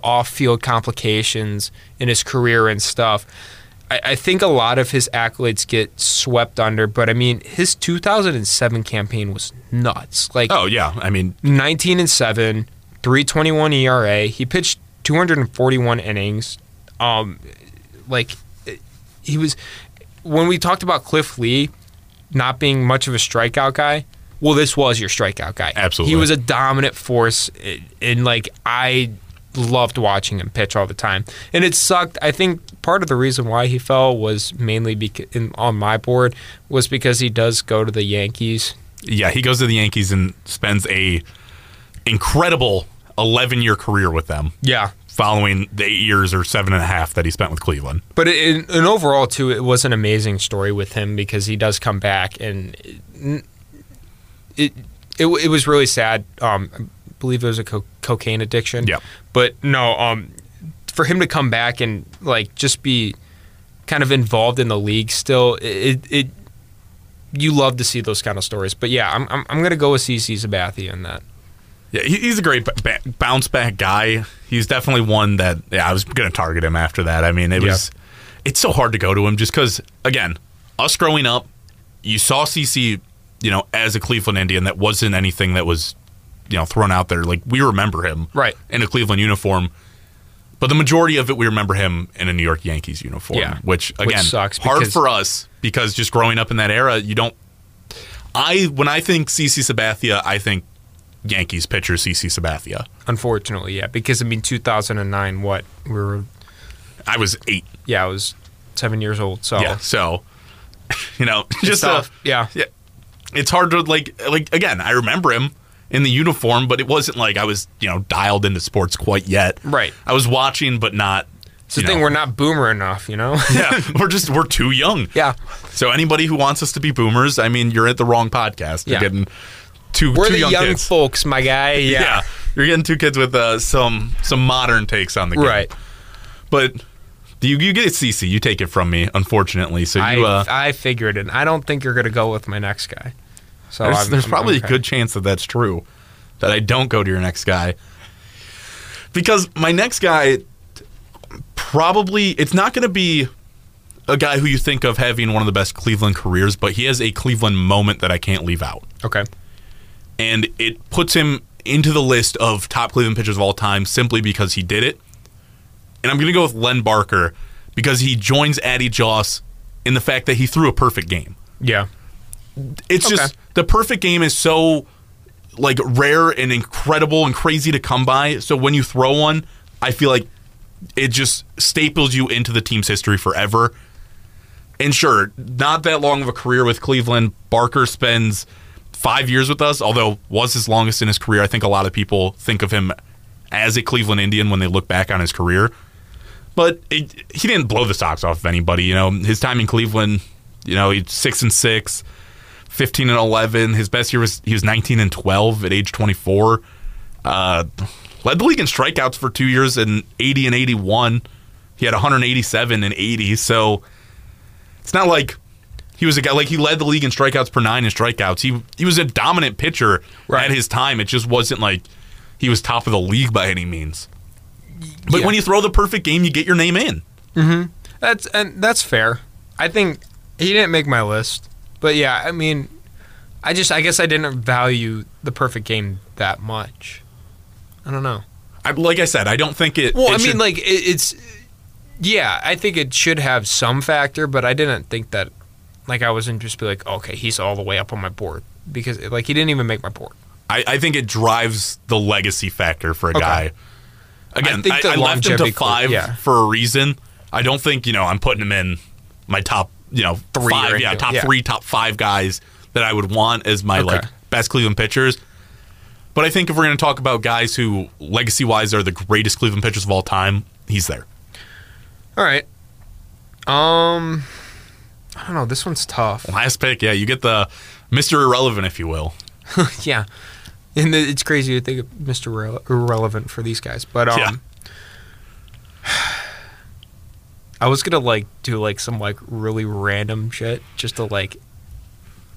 off-field complications in his career and stuff, I think a lot of his accolades get swept under, but I mean, his 2007 campaign was nuts. Like, oh yeah, I mean, 19-7, 3.21 ERA. He pitched 241 innings. He was, when we talked about Cliff Lee not being much of a strikeout guy. Well, this was your strikeout guy. Absolutely, he was a dominant force, and I loved watching him pitch all the time. And it sucked. I think part of the reason why he fell was mainly on my board was because he does go to the Yankees. Yeah, he goes to the Yankees and spends a incredible 11-year career with them. Yeah. Following the 8 years or 7.5 that he spent with Cleveland. But and overall, too, it was an amazing story with him because he does come back. And it was really sad. I believe it was a cocaine addiction. Yeah. But no, for him to come back and just be kind of involved in the league still, it you love to see those kind of stories. But yeah, I'm gonna go with CC Sabathia in that. Yeah, he's a great bounce back guy. He's definitely one that I was gonna target him after that. I mean, it's so hard to go to him just because, again, us growing up, you saw CC, as a Cleveland Indian. That wasn't anything that was thrown out there. We remember him in a Cleveland uniform, but the majority of it we remember him in a New York Yankees uniform, which again, sucks hard for us because just growing up in that era, you don't. When I think CC Sabathia, I think Yankees pitcher CC Sabathia. Unfortunately, yeah, because 2009, I was 8. Yeah, I was 7 years old. So yeah, so just stuff. It's hard to like again. I remember him in the uniform, but it wasn't like I was, dialed into sports quite yet. Right. I was watching, but not. It's the thing, we're not boomer enough, Yeah, we're too young. Yeah. So anybody who wants us to be boomers, you're at the wrong podcast. You're getting too young. We're the young kids. Folks, my guy. Yeah. You're getting two kids with some modern takes on the game. Right. But you get CC. You take it from me, unfortunately. So I figured it. I don't think you're going to go with my next guy. So there's probably a good chance that that's true, that I don't go to your next guy. Because my next guy, probably, it's not going to be a guy who you think of having one of the best Cleveland careers, but he has a Cleveland moment that I can't leave out. Okay. And it puts him into the list of top Cleveland pitchers of all time simply because he did it. And I'm going to go with Len Barker because he joins Addie Joss in the fact that he threw a perfect game. Yeah. It's just the perfect game is so rare and incredible and crazy to come by. So when you throw one, I feel like it just staples you into the team's history forever. And sure, not that long of a career with Cleveland. Barker spends 5 years with us, although was his longest in his career. I think a lot of people think of him as a Cleveland Indian when they look back on his career. But he didn't blow the socks off of anybody. You know, his time in Cleveland, you know, he's 6-6, 15-11. His best year was he was 19-12 at age 24. Led the league in strikeouts for 2 years in 80 and 81. He had 187 and 80. So it's not like he was a guy, like he led the league in strikeouts per nine in strikeouts. He was a dominant pitcher right at his time. It just wasn't like he was top of the league by any means. But when you throw the perfect game, you get your name in. Mm-hmm. That's fair. I think he didn't make my list, but yeah, I mean, I guess I didn't value the perfect game that much. I don't know. Like I said, I don't think it. Well, I mean, like it's. Yeah, I think it should have some factor, but I didn't think that. Like I wasn't just be like, okay, he's all the way up on my board because like he didn't even make my board. I think it drives the legacy factor for a guy. Again, I left him to 5 for a reason. I don't think, you know, I'm putting him in my top, you know, 3 5, yeah, top 3, top 5 guys that I would want as my like best Cleveland pitchers. But I think if we're going to talk about guys who legacy-wise are the greatest Cleveland pitchers of all time, he's there. All right. I don't know. This one's tough. Last pick, yeah. You get the Mr. Irrelevant, if you will. Yeah. And it's crazy to think of Mr. Irrelevant for these guys. But I was going to like do like some like really random shit just to like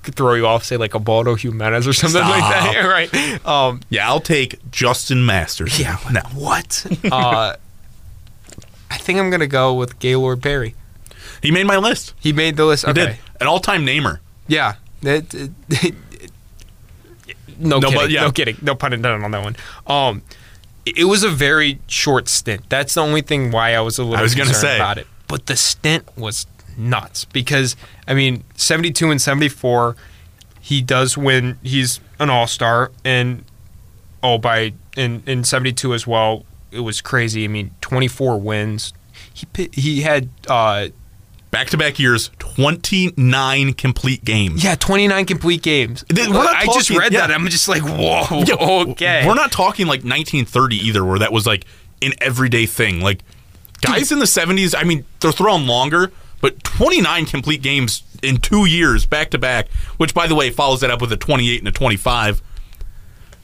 throw you off, say like Ubaldo Jimenez or something like that. Right. Yeah, I'll take Justin Masters. Yeah. Now. What? I think I'm going to go with Gaylord Perry. He made my list. He made the list. Okay. He did. An all-time namer. Yeah. No kidding. No pun intended on that one. It was a very short stint. That's the only thing why I was a little concerned about it. But the stint was nuts because, I mean, 72 and 74, he does win. He's an all-star. And, in 72 as well. It was crazy. I mean, 24 wins. He had back-to-back years, 29 complete games. Yeah, 29 complete games. I just read that. I'm just like, whoa, okay. We're not talking like 1930 either, where that was like an everyday thing. Like guys in the 70s, I mean, they're throwing longer, but 29 complete games in 2 years back-to-back, which, by the way, follows that up with a 28 and a 25.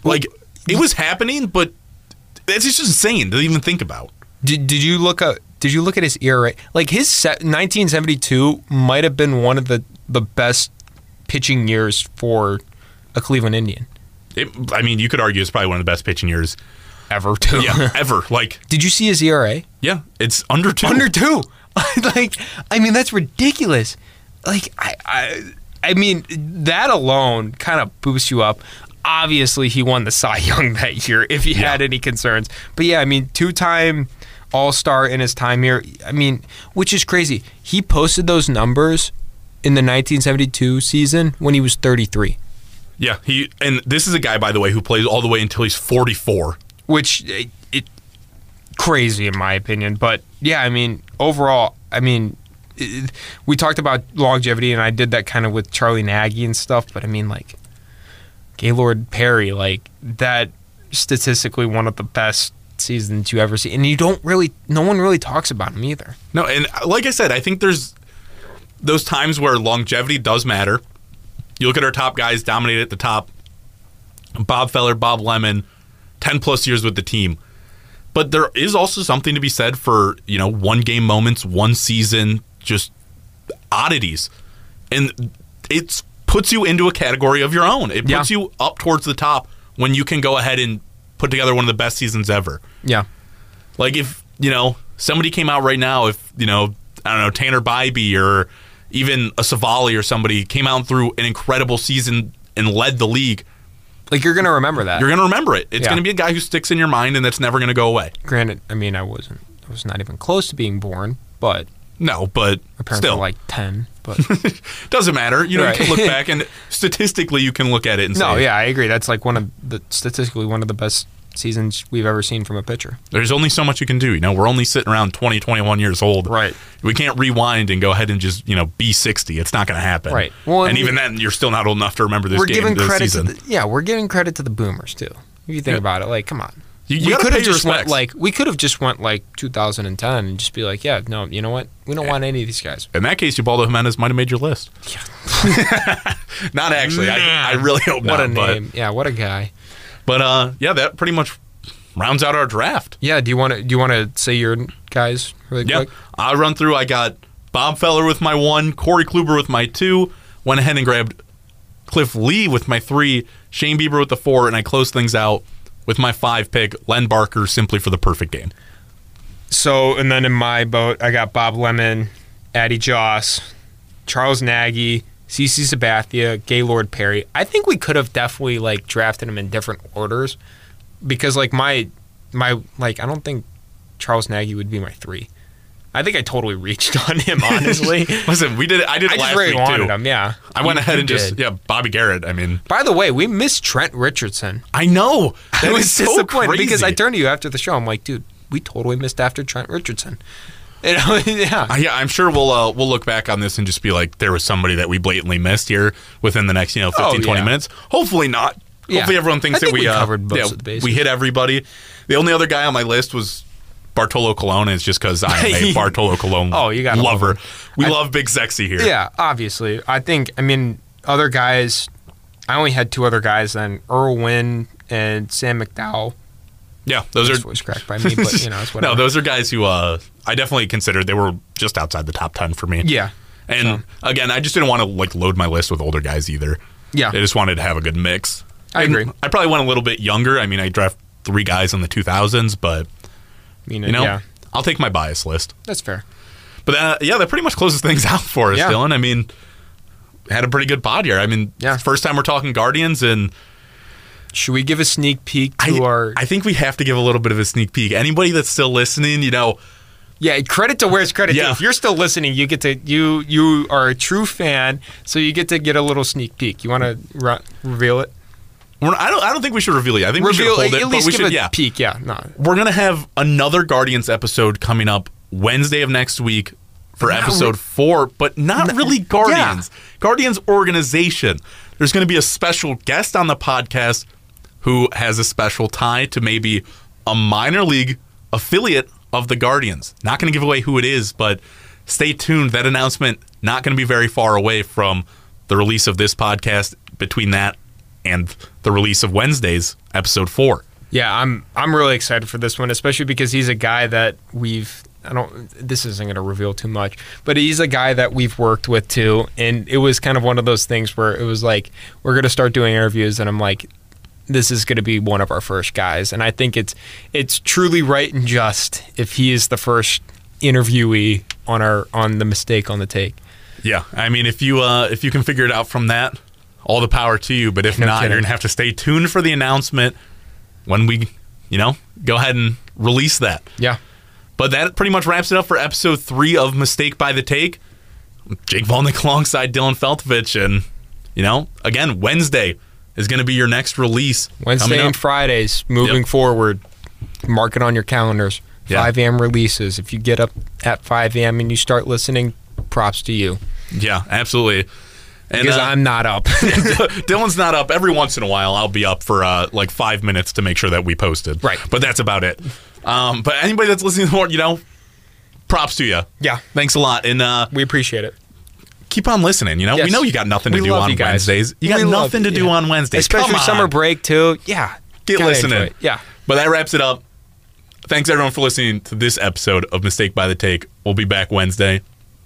Like, it was happening, but it's just insane to even think about. Did you look at his ERA? Like his 1972 might have been one of the best pitching years for a Cleveland Indian. I mean, you could argue it's probably one of the best pitching years ever, too. Yeah, ever. Like, did you see his ERA? Yeah, it's under 2. Under 2. Like, I mean, that's ridiculous. Like, I mean, that alone kind of boosts you up. Obviously, he won the Cy Young that year, if he had any concerns. But, yeah, I mean, 2-time All-Star in his time here. I mean, which is crazy. He posted those numbers in the 1972 season when he was 33. Yeah, and this is a guy, by the way, who plays all the way until he's 44. Which, it crazy in my opinion. But, yeah, I mean, overall, I mean, we talked about longevity, and I did that kind of with Charlie Nagy and stuff. But, I mean, like, Gaylord Perry, like that, statistically one of the best seasons you ever see, and no one really talks about him either. No, and like I said, I think there's those times where longevity does matter. You look at our top guys dominated at the top: Bob Feller, Bob Lemon, 10+ years with the team. But there is also something to be said for, you know, one game moments, one season, just oddities, and it's puts you into a category of your own. It puts you up towards the top when you can go ahead and put together one of the best seasons ever. Yeah. Like if, you know, somebody came out right now, if, you know, I don't know, Tanner Bibee or even a Savali or somebody came out and threw an incredible season and led the league. Like you're going to remember that. You're going to remember it. It's going to be a guy who sticks in your mind and that's never going to go away. Granted, I mean, I was not even close to being born, but... No, but still. Like 10, but... Doesn't matter. You know, you can look back, and statistically you can look at it and say... No, yeah, I agree. That's like one of the best season we've ever seen from a pitcher. There's only so much you can do. You know, we're only sitting around 20, 21 years old. Right. We can't rewind and go ahead and just, you know, be 60. It's not going to happen. Right. Well, and even then, you're still not old enough to remember this game, this season. We're giving credit to the boomers, too. If you think about it, like, come on. We could have just went like 2010 and just be like, yeah, no, you know what? We don't want any of these guys. In that case, Ubaldo Jimenez might have made your list. Yeah. Not actually. I really hope not. What a name. But, yeah, what a guy. But yeah, that pretty much rounds out our draft. Yeah. Do you want to say your guys really quick? I run through. I got Bob Feller with my 1, Corey Kluber with my 2. Went ahead and grabbed Cliff Lee with my 3, Shane Bieber with the 4, and I closed things out with my 5 pick, Len Barker, simply for the perfect game. So, and then in my boat, I got Bob Lemon, Addie Joss, Charles Nagy, CC Sabathia, Gaylord Perry. I think we could have definitely like drafted them in different orders because like my I don't think Charles Nagy would be my 3. I think I totally reached on him, honestly. Listen, I did it last week, too. I just really wanted him, yeah. I went ahead and just, Bobby Garrett, I mean. By the way, we missed Trent Richardson. I know. I was disappointed because I turned to you after the show. I'm like, dude, we totally missed after Trent Richardson. You know, yeah, I'm sure we'll look back on this and just be like, there was somebody that we blatantly missed here within the next, 20 minutes. Hopefully not. Hopefully everyone thinks that we covered most of the bases. We hit everybody. The only other guy on my list was Bartolo Colon, is just because I am a Bartolo Colon lover. We love Big Sexy here. Yeah, obviously. Other guys, I only had 2 other guys then, Earl Wynn and Sam McDowell. Yeah, those are... voice cracked by me, but, it's whatever. No, those are guys who I definitely considered. They were just outside the top 10 for me. Yeah. And, again, I just didn't want to, load my list with older guys either. Yeah. I just wanted to have a good mix. I agree. I probably went a little bit younger. I draft 3 guys in the 2000s, but... I'll take my bias list. That's fair. But, that pretty much closes things out for us, Dylan. Had a pretty good pod here. First time we're talking Guardians, and... Should we give a sneak peek to our... I think we have to give a little bit of a sneak peek. Anybody that's still listening, Yeah, credit to where's credit. Yeah. If you're still listening, you get to... You are a true fan, so you get to get a little sneak peek. You want to reveal it? I don't think we should reveal it. I think we should hold it. At least give a peek, We're going to have another Guardians episode coming up Wednesday of next week for episode 4, but not really Guardians. Yeah. Guardians organization. There's going to be a special guest on the podcast who has a special tie to maybe a minor league affiliate of the Guardians. Not going to give away who it is, but stay tuned. That announcement not going to be very far away from the release of this podcast, between that and the release of Wednesday's episode 4. Yeah, I'm really excited for this one, especially because he's a guy that this isn't going to reveal too much, but he's a guy that we've worked with too, and it was kind of one of those things where it was like, we're going to start doing interviews, and I'm like, this is going to be one of our first guys, and I think it's truly right and just if he is the first interviewee on the Mistake on the Take. Yeah, if you can figure it out from that, all the power to you, but if not, you're going to have to stay tuned for the announcement when we, go ahead and release that. Yeah. But that pretty much wraps it up for episode 3 of Mistake by the Take. Jake Volnick alongside Dylan Feltovich, and, again, Wednesday is going to be your next release. Wednesday and Fridays moving forward. Mark it on your calendars. 5 a.m. releases. If you get up at 5 a.m. and you start listening, props to you. Yeah, absolutely. Because I'm not up. Dylan's not up. Every once in a while, I'll be up for 5 minutes to make sure that we posted. Right. But that's about it. But anybody that's listening to more, props to you. Yeah. Thanks a lot. And we appreciate it. Keep on listening, Yes. We know you got nothing to do on Wednesdays. You got nothing to do on Wednesdays. Especially summer break, too. Yeah. Get listening. Yeah. But that wraps it up. Thanks, everyone, for listening to this episode of Mistake by the Take. We'll be back Wednesday.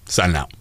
Signing out.